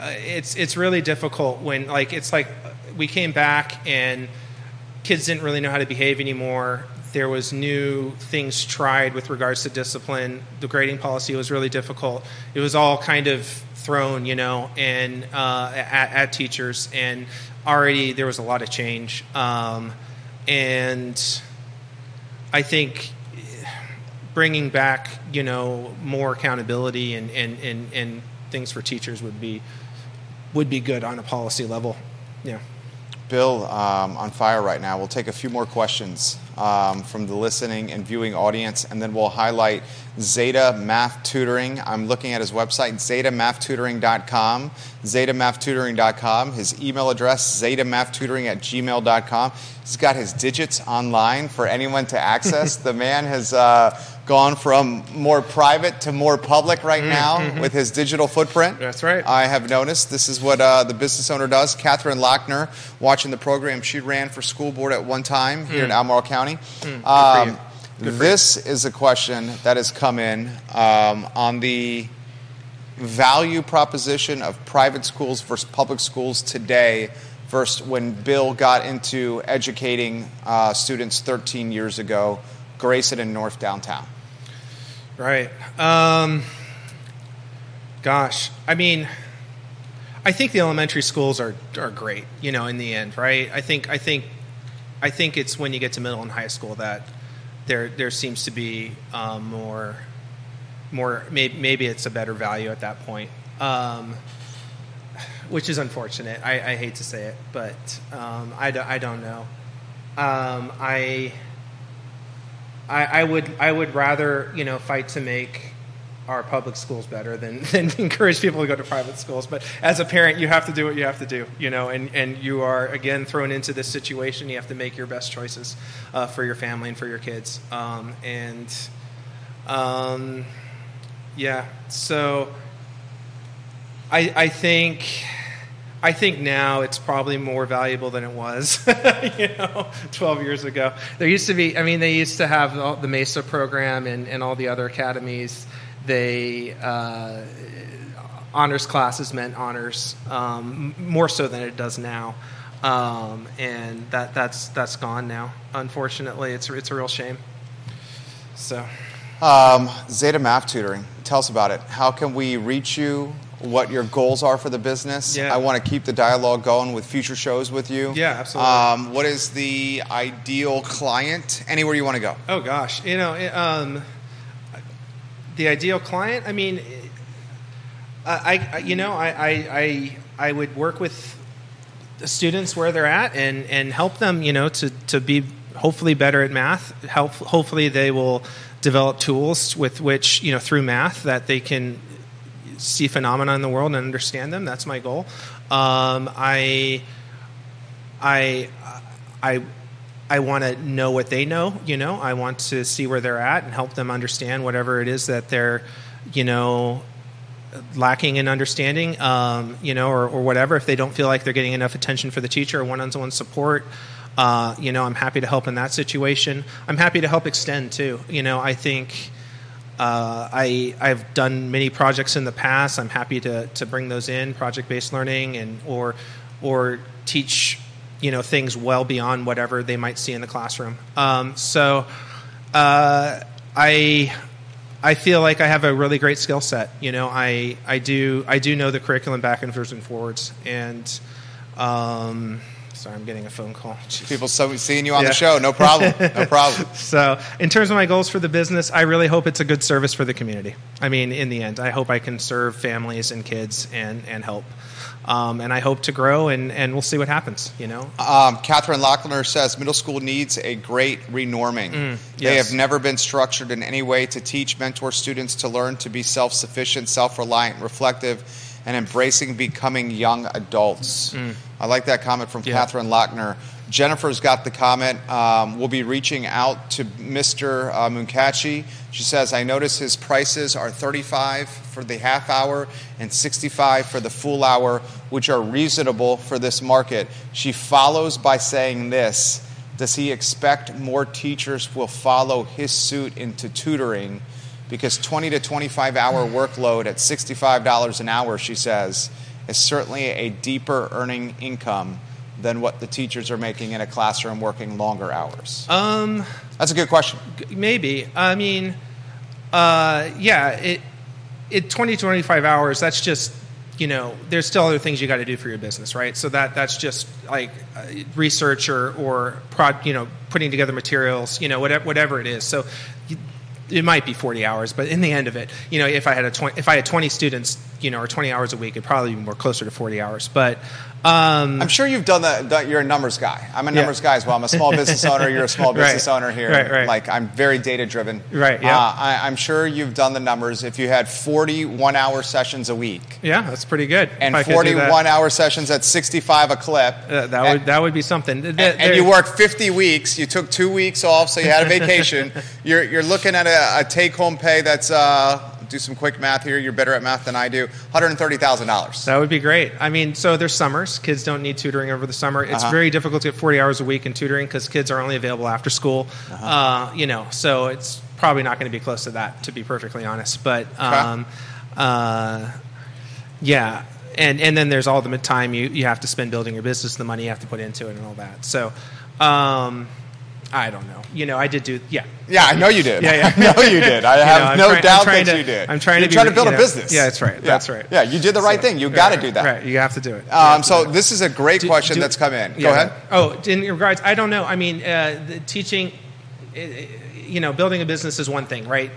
it's it's really difficult when like it's like we came back and kids didn't really know how to behave anymore. There was new things tried with regards to discipline. The grading policy was really difficult. It was all kind of thrown, you know, and uh, at, at teachers, and already there was a lot of change. Um, And I think bringing back, you know, more accountability and, and, and, and things for teachers would be would be good on a policy level. Yeah. Bill um, on fire right now. We'll take a few more questions um, from the listening and viewing audience, and then we'll highlight Zeta Math Tutoring. I'm looking at his website, zeta math tutoring dot com, zeta math tutoring dot com. His email address, zeta math tutoring at gmail dot com. He's got his digits online for anyone to access. The man has uh, gone from more private to more public right mm-hmm. now with his digital footprint. That's right. I have noticed this is what uh, the business owner does. Catherine Lochner, watching the program, she ran for school board at one time here mm. in Albemarle County. Mm. Um, this you. is a question that has come in um, on the value proposition of private schools versus public schools today versus when Bill got into educating uh, students thirteen years ago, Grayson and North Downtown. Right. Um, gosh, I mean... I think the elementary schools are, are great, you know, in the end, right? I think I think I think it's when you get to middle and high school that there there seems to be um, more more maybe, maybe it's a better value at that point, um, which is unfortunate. I, I hate to say it, but um, I, do, I don't know. Um, I, I I would I would rather you know fight to make our public schools better than, than encourage people to go to private schools. But as a parent, you have to do what you have to do, you know, and, and you are, again, thrown into this situation. You have to make your best choices uh, for your family and for your kids. Um, and, um, yeah, so I I think... I think now it's probably more valuable than it was, you know, twelve years ago. There used to be, I mean, they used to have all the MESA program and, and all the other academies. They, uh, honors classes meant honors, um, more so than it does now. Um, and that, that's, that's gone now. Unfortunately, it's, it's a real shame. So, um, Zeta Math Tutoring, tell us about it. How can we reach you? What your goals are for the business. Yeah. I want to keep the dialogue going with future shows with you. Yeah, absolutely. Um, what is the ideal client? Anywhere you want to go. Oh, gosh. You know, it, um, the ideal client, I mean, I, I you know, I, I, I, I would work with the students where they're at and, and help them, you know, to, to be hopefully better at math. Help, hopefully they will develop tools with which, you know, through math that they can see phenomena in the world and understand them. That's my goal. Um, I, I, I, I want to know what they know. You know, I want to see where they're at and help them understand whatever it is that they're, you know, lacking in understanding. Um, you know, or, or whatever. If they don't feel like they're getting enough attention for the teacher or one-on-one support, uh, you know, I'm happy to help in that situation. I'm happy to help extend too. You know, I think. Uh, I, I've done many projects in the past. I'm happy to, to bring those in, project-based learning, and or or teach, you know, things well beyond whatever they might see in the classroom. Um, so uh, I I feel like I have a really great skill set. You know, I I do I do know the curriculum backwards and forwards, and. Um, Sorry, I'm getting a phone call. Jeez. People so seeing you on yeah. the show, no problem, no problem. So in terms of my goals for the business, I really hope it's a good service for the community. I mean, in the end, I hope I can serve families and kids and, and help. Um, and I hope to grow, and, and we'll see what happens, you know. Um, Catherine Lochner says, middle school needs a great renorming. Mm, yes. They have never been structured in any way to teach, mentor students to learn to be self-sufficient, self-reliant, reflective, and embracing becoming young adults. Mm. I like that comment from yeah. Catherine Lochner. Jennifer's got the comment. Um, we'll be reaching out to Mister Uh, Munkacsy. She says, I notice his prices are thirty-five dollars for the half hour and sixty-five dollars for the full hour, which are reasonable for this market. She follows by saying this. Does he expect more teachers will follow his suit into tutoring? Because twenty to twenty-five hour workload at sixty-five dollars an hour, she says, is certainly a deeper earning income than what the teachers are making in a classroom working longer hours. Um, that's a good question. Maybe. I mean, uh, yeah, it, it twenty to twenty-five hours, that's just, you know, there's still other things you got to do for your business, right? So that that's just like uh, research or, or prod, you know, putting together materials, you know, whatever, whatever it is. So you, it might be forty hours, but in the end of it, you know, if I had a twenty, if I had twenty students, you know, or twenty hours a week. It'd probably be more closer to forty hours. But um, I'm sure you've done that, that. You're a numbers guy. I'm a numbers yeah. guy as well. I'm a small business owner. You're a small business right. owner here. Right, right. Like I'm very data driven. Right. Yeah. Uh, I, I'm sure you've done the numbers. If you had forty-one hour sessions a week. Yeah, that's pretty good. And forty-one hour sessions at sixty-five a clip. Uh, that and, would that would be something. Th- th- and, and you work fifty weeks. You took two weeks off, so you had a vacation. You're you're looking at a, a take home pay that's. Uh, do some quick math here. You're better at math than I do. one hundred thirty thousand dollars. That would be great. I mean, so there's summers. Kids don't need tutoring over the summer. It's uh-huh. very difficult to get forty hours a week in tutoring because kids are only available after school. Uh-huh. Uh, you know, so it's probably not going to be close to that, to be perfectly honest. But um, okay. uh, yeah, and and then there's all the time you you have to spend building your business, the money you have to put into it, and all that. So. Um, I don't know. You know, I did do, yeah. Yeah, I know you did. Yeah, yeah. I know you did. I have you know, no try, doubt that to, you did. I'm trying You're to, trying be, to build you know, a business. Yeah, that's right. Yeah. That's right. Yeah, you did the right so, thing. You right, got to right, do that. Right, you have to do it. Um, so this is a great do, question do, that's come in. Yeah. Go ahead. Oh, in regards, I don't know. I mean, uh, the teaching, you know, building a business is one thing, right?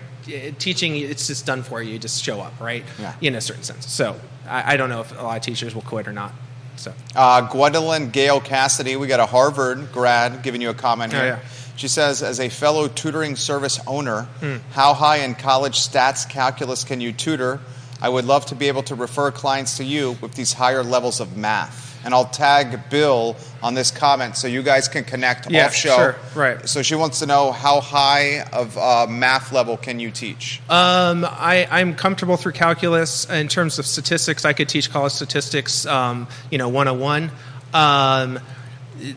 Teaching, it's just done for you. You just show up, right? Yeah. In a certain sense. So I, I don't know if a lot of teachers will quit or not. So. Uh, Gwendolyn Gale Cassidy, we got a Harvard grad giving you a comment here. Oh, yeah. She says, as a fellow tutoring service owner, mm. how high in college stats calculus can you tutor? I would love to be able to refer clients to you with these higher levels of math. And I'll tag Bill on this comment so you guys can connect yeah, off show. Sure, right. So she wants to know how high of uh, math level can you teach? Um, I, I'm comfortable through calculus. In terms of statistics, I could teach college statistics, um, you know, one oh one. Um,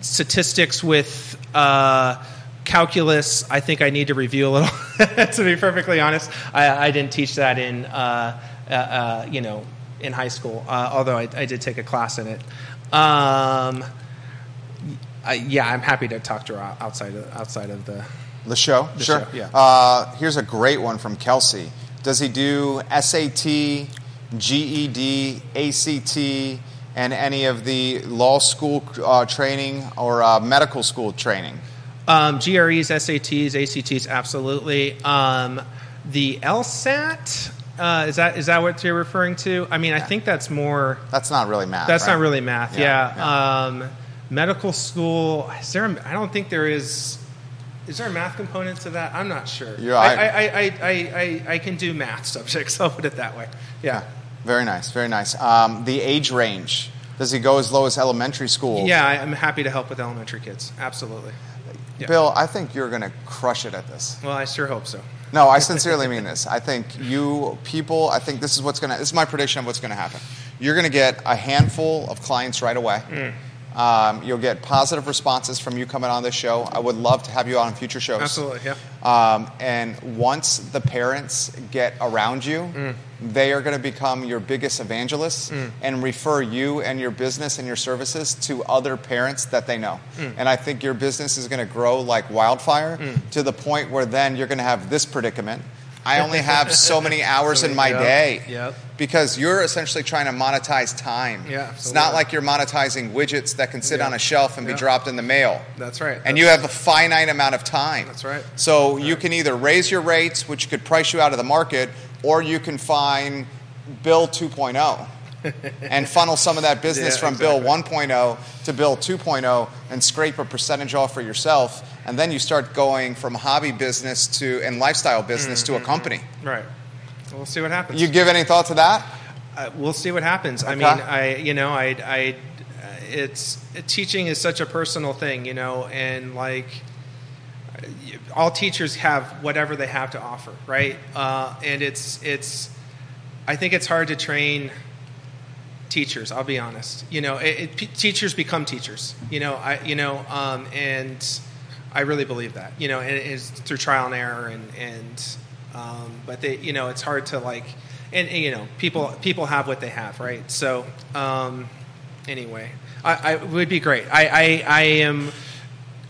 statistics with uh, calculus, I think I need to review a little, to be perfectly honest. I, I didn't teach that in, uh, uh, uh, you know, in high school, uh, although I, I did take a class in it. Um, I, yeah, I'm happy to talk to her outside of, outside of the, the show. The sure. Show, yeah. Uh, here's a great one from Kelsey. Does he do S A T, G E D, A C T, and any of the law school uh, training or uh, medical school training? Um, G R Es, S A Ts, A C Ts, absolutely. Um, the LSAT. Uh, is that is that what you're referring to? I mean, yeah. I think that's more... That's not really math, That's right? not really math, yeah. yeah. yeah. Um, medical school, is there a, I don't think there is... Is there a math component to that? I'm not sure. Yeah, I, I, I, I, I, I, I can do math subjects, I'll put it that way. Yeah. yeah. Very nice, very nice. Um, the age range, does he go as low as elementary school? Yeah, I'm happy to help with elementary kids, absolutely. Yeah. Bill, I think you're going to crush it at this. Well, I sure hope so. No, I sincerely mean this. I think you people, I think this is what's going to, this is my prediction of what's going to happen. You're going to get a handful of clients right away. Mm. Um, you'll get positive responses from you coming on this show. I would love to have you on future shows. Absolutely, yeah. Um, and once the parents get around you, mm. they are going to become your biggest evangelists mm. and refer you and your business and your services to other parents that they know. Mm. And I think your business is going to grow like wildfire mm. to the point where then you're going to have this predicament. I only have so many hours in my yep. day yep. because you're essentially trying to monetize time. Yeah, it's not like you're monetizing widgets that can sit yeah. on a shelf and yeah. be dropped in the mail. That's right. That's and you have a finite amount of time. That's right. So That's you right. can either raise your rates, which could price you out of the market, or you can find Bill two point oh and funnel some of that business yeah, from exactly. Bill one point oh to Bill two point oh and scrape a percentage off for yourself. And then you start going from hobby business to and lifestyle business mm-hmm. to a company. Right. We'll see what happens. You give any thought to that? Uh, we'll see what happens. Okay. I mean, I you know, I, I it's teaching is such a personal thing, you know, and like all teachers have whatever they have to offer, right? Uh, and it's it's I think it's hard to train teachers. I'll be honest. You know, it, it, teachers become teachers. You know, I you know, um, and I really believe that. You know, and it is through trial and error, and and um, but they, you know, it's hard to like, and, and you know, people people have what they have, right? So um, anyway, I, I it would be great. I I, I am.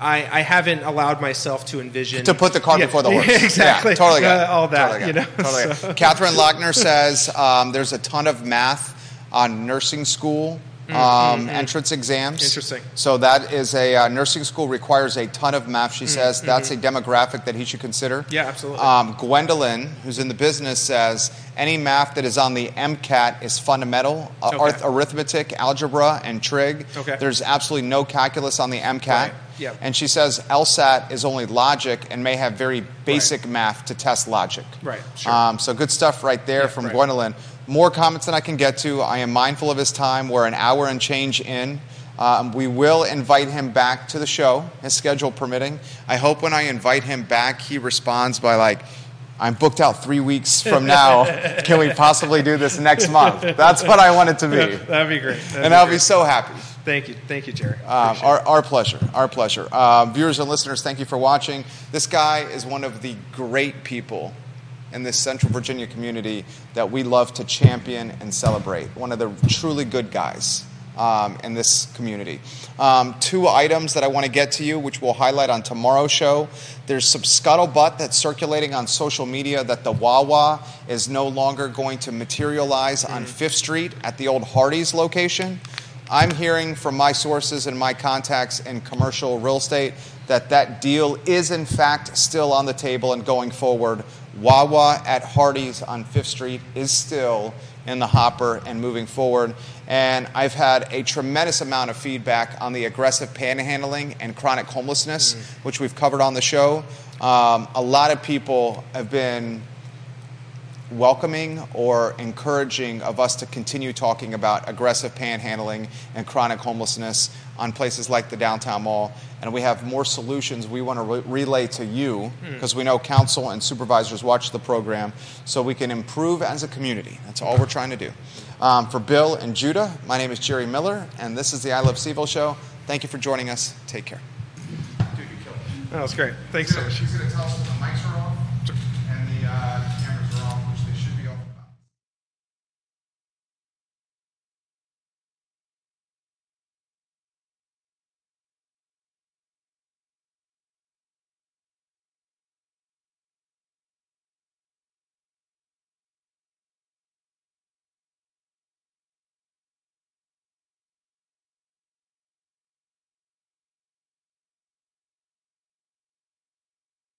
I, I haven't allowed myself to envision... To put the cart yeah, before the horse. Exactly. Yeah, totally uh, all that, totally you know. Totally so. Catherine Lochner says um, there's a ton of math on nursing school mm-hmm. um, mm-hmm. entrance exams. Interesting. So that is a uh, nursing school requires a ton of math, she mm-hmm. says. That's mm-hmm. a demographic that he should consider. Yeah, absolutely. Um, Gwendolyn, who's in the business, says any math that is on the MCAT is fundamental, okay. Arth- arithmetic, algebra, and trig. Okay. There's absolutely no calculus on the MCAT. Right. Yep. And she says LSAT is only logic and may have very basic right. math to test logic. Right, sure. Um, so good stuff right there yeah, from right. Gwendolyn. More comments than I can get to. I am mindful of his time. We're an hour and change in. Um, we will invite him back to the show, his schedule permitting. I hope when I invite him back, he responds by like, I'm booked out three weeks from now. Can we possibly do this next month? That's what I want it to be. That'd be great. That'd and be I'll great. be so happy. Thank you. Thank you, Jerry. Um, our, our pleasure. Our pleasure. Uh, viewers and listeners, thank you for watching. This guy is one of the great people in this Central Virginia community that we love to champion and celebrate. One of the truly good guys um, in this community. Um, two items that I want to get to you, which we'll highlight on tomorrow's show. There's some scuttlebutt that's circulating on social media that the WaWa is no longer going to materialize mm-hmm. on Fifth Street at the old Hardee's location. I'm hearing from my sources and my contacts in commercial real estate that that deal is, in fact, still on the table and going forward. WaWa at Hardee's on Fifth Street is still in the hopper and moving forward. And I've had a tremendous amount of feedback on the aggressive panhandling and chronic homelessness, mm-hmm. which we've covered on the show. Um, a lot of people have been welcoming or encouraging of us to continue talking about aggressive panhandling and chronic homelessness on places like the downtown mall. And we have more solutions we want to re- relay to you because mm. we know council and supervisors watch the program so we can improve as a community. That's all we're trying to do. Um, for Bill and Judah, my name is Jerry Miller, and this is the I Love CVille Show. Thank you for joining us. Take care. Dude, you killed it. That was great. Thanks so much. She's going to tell us when the mics are off and the... Uh,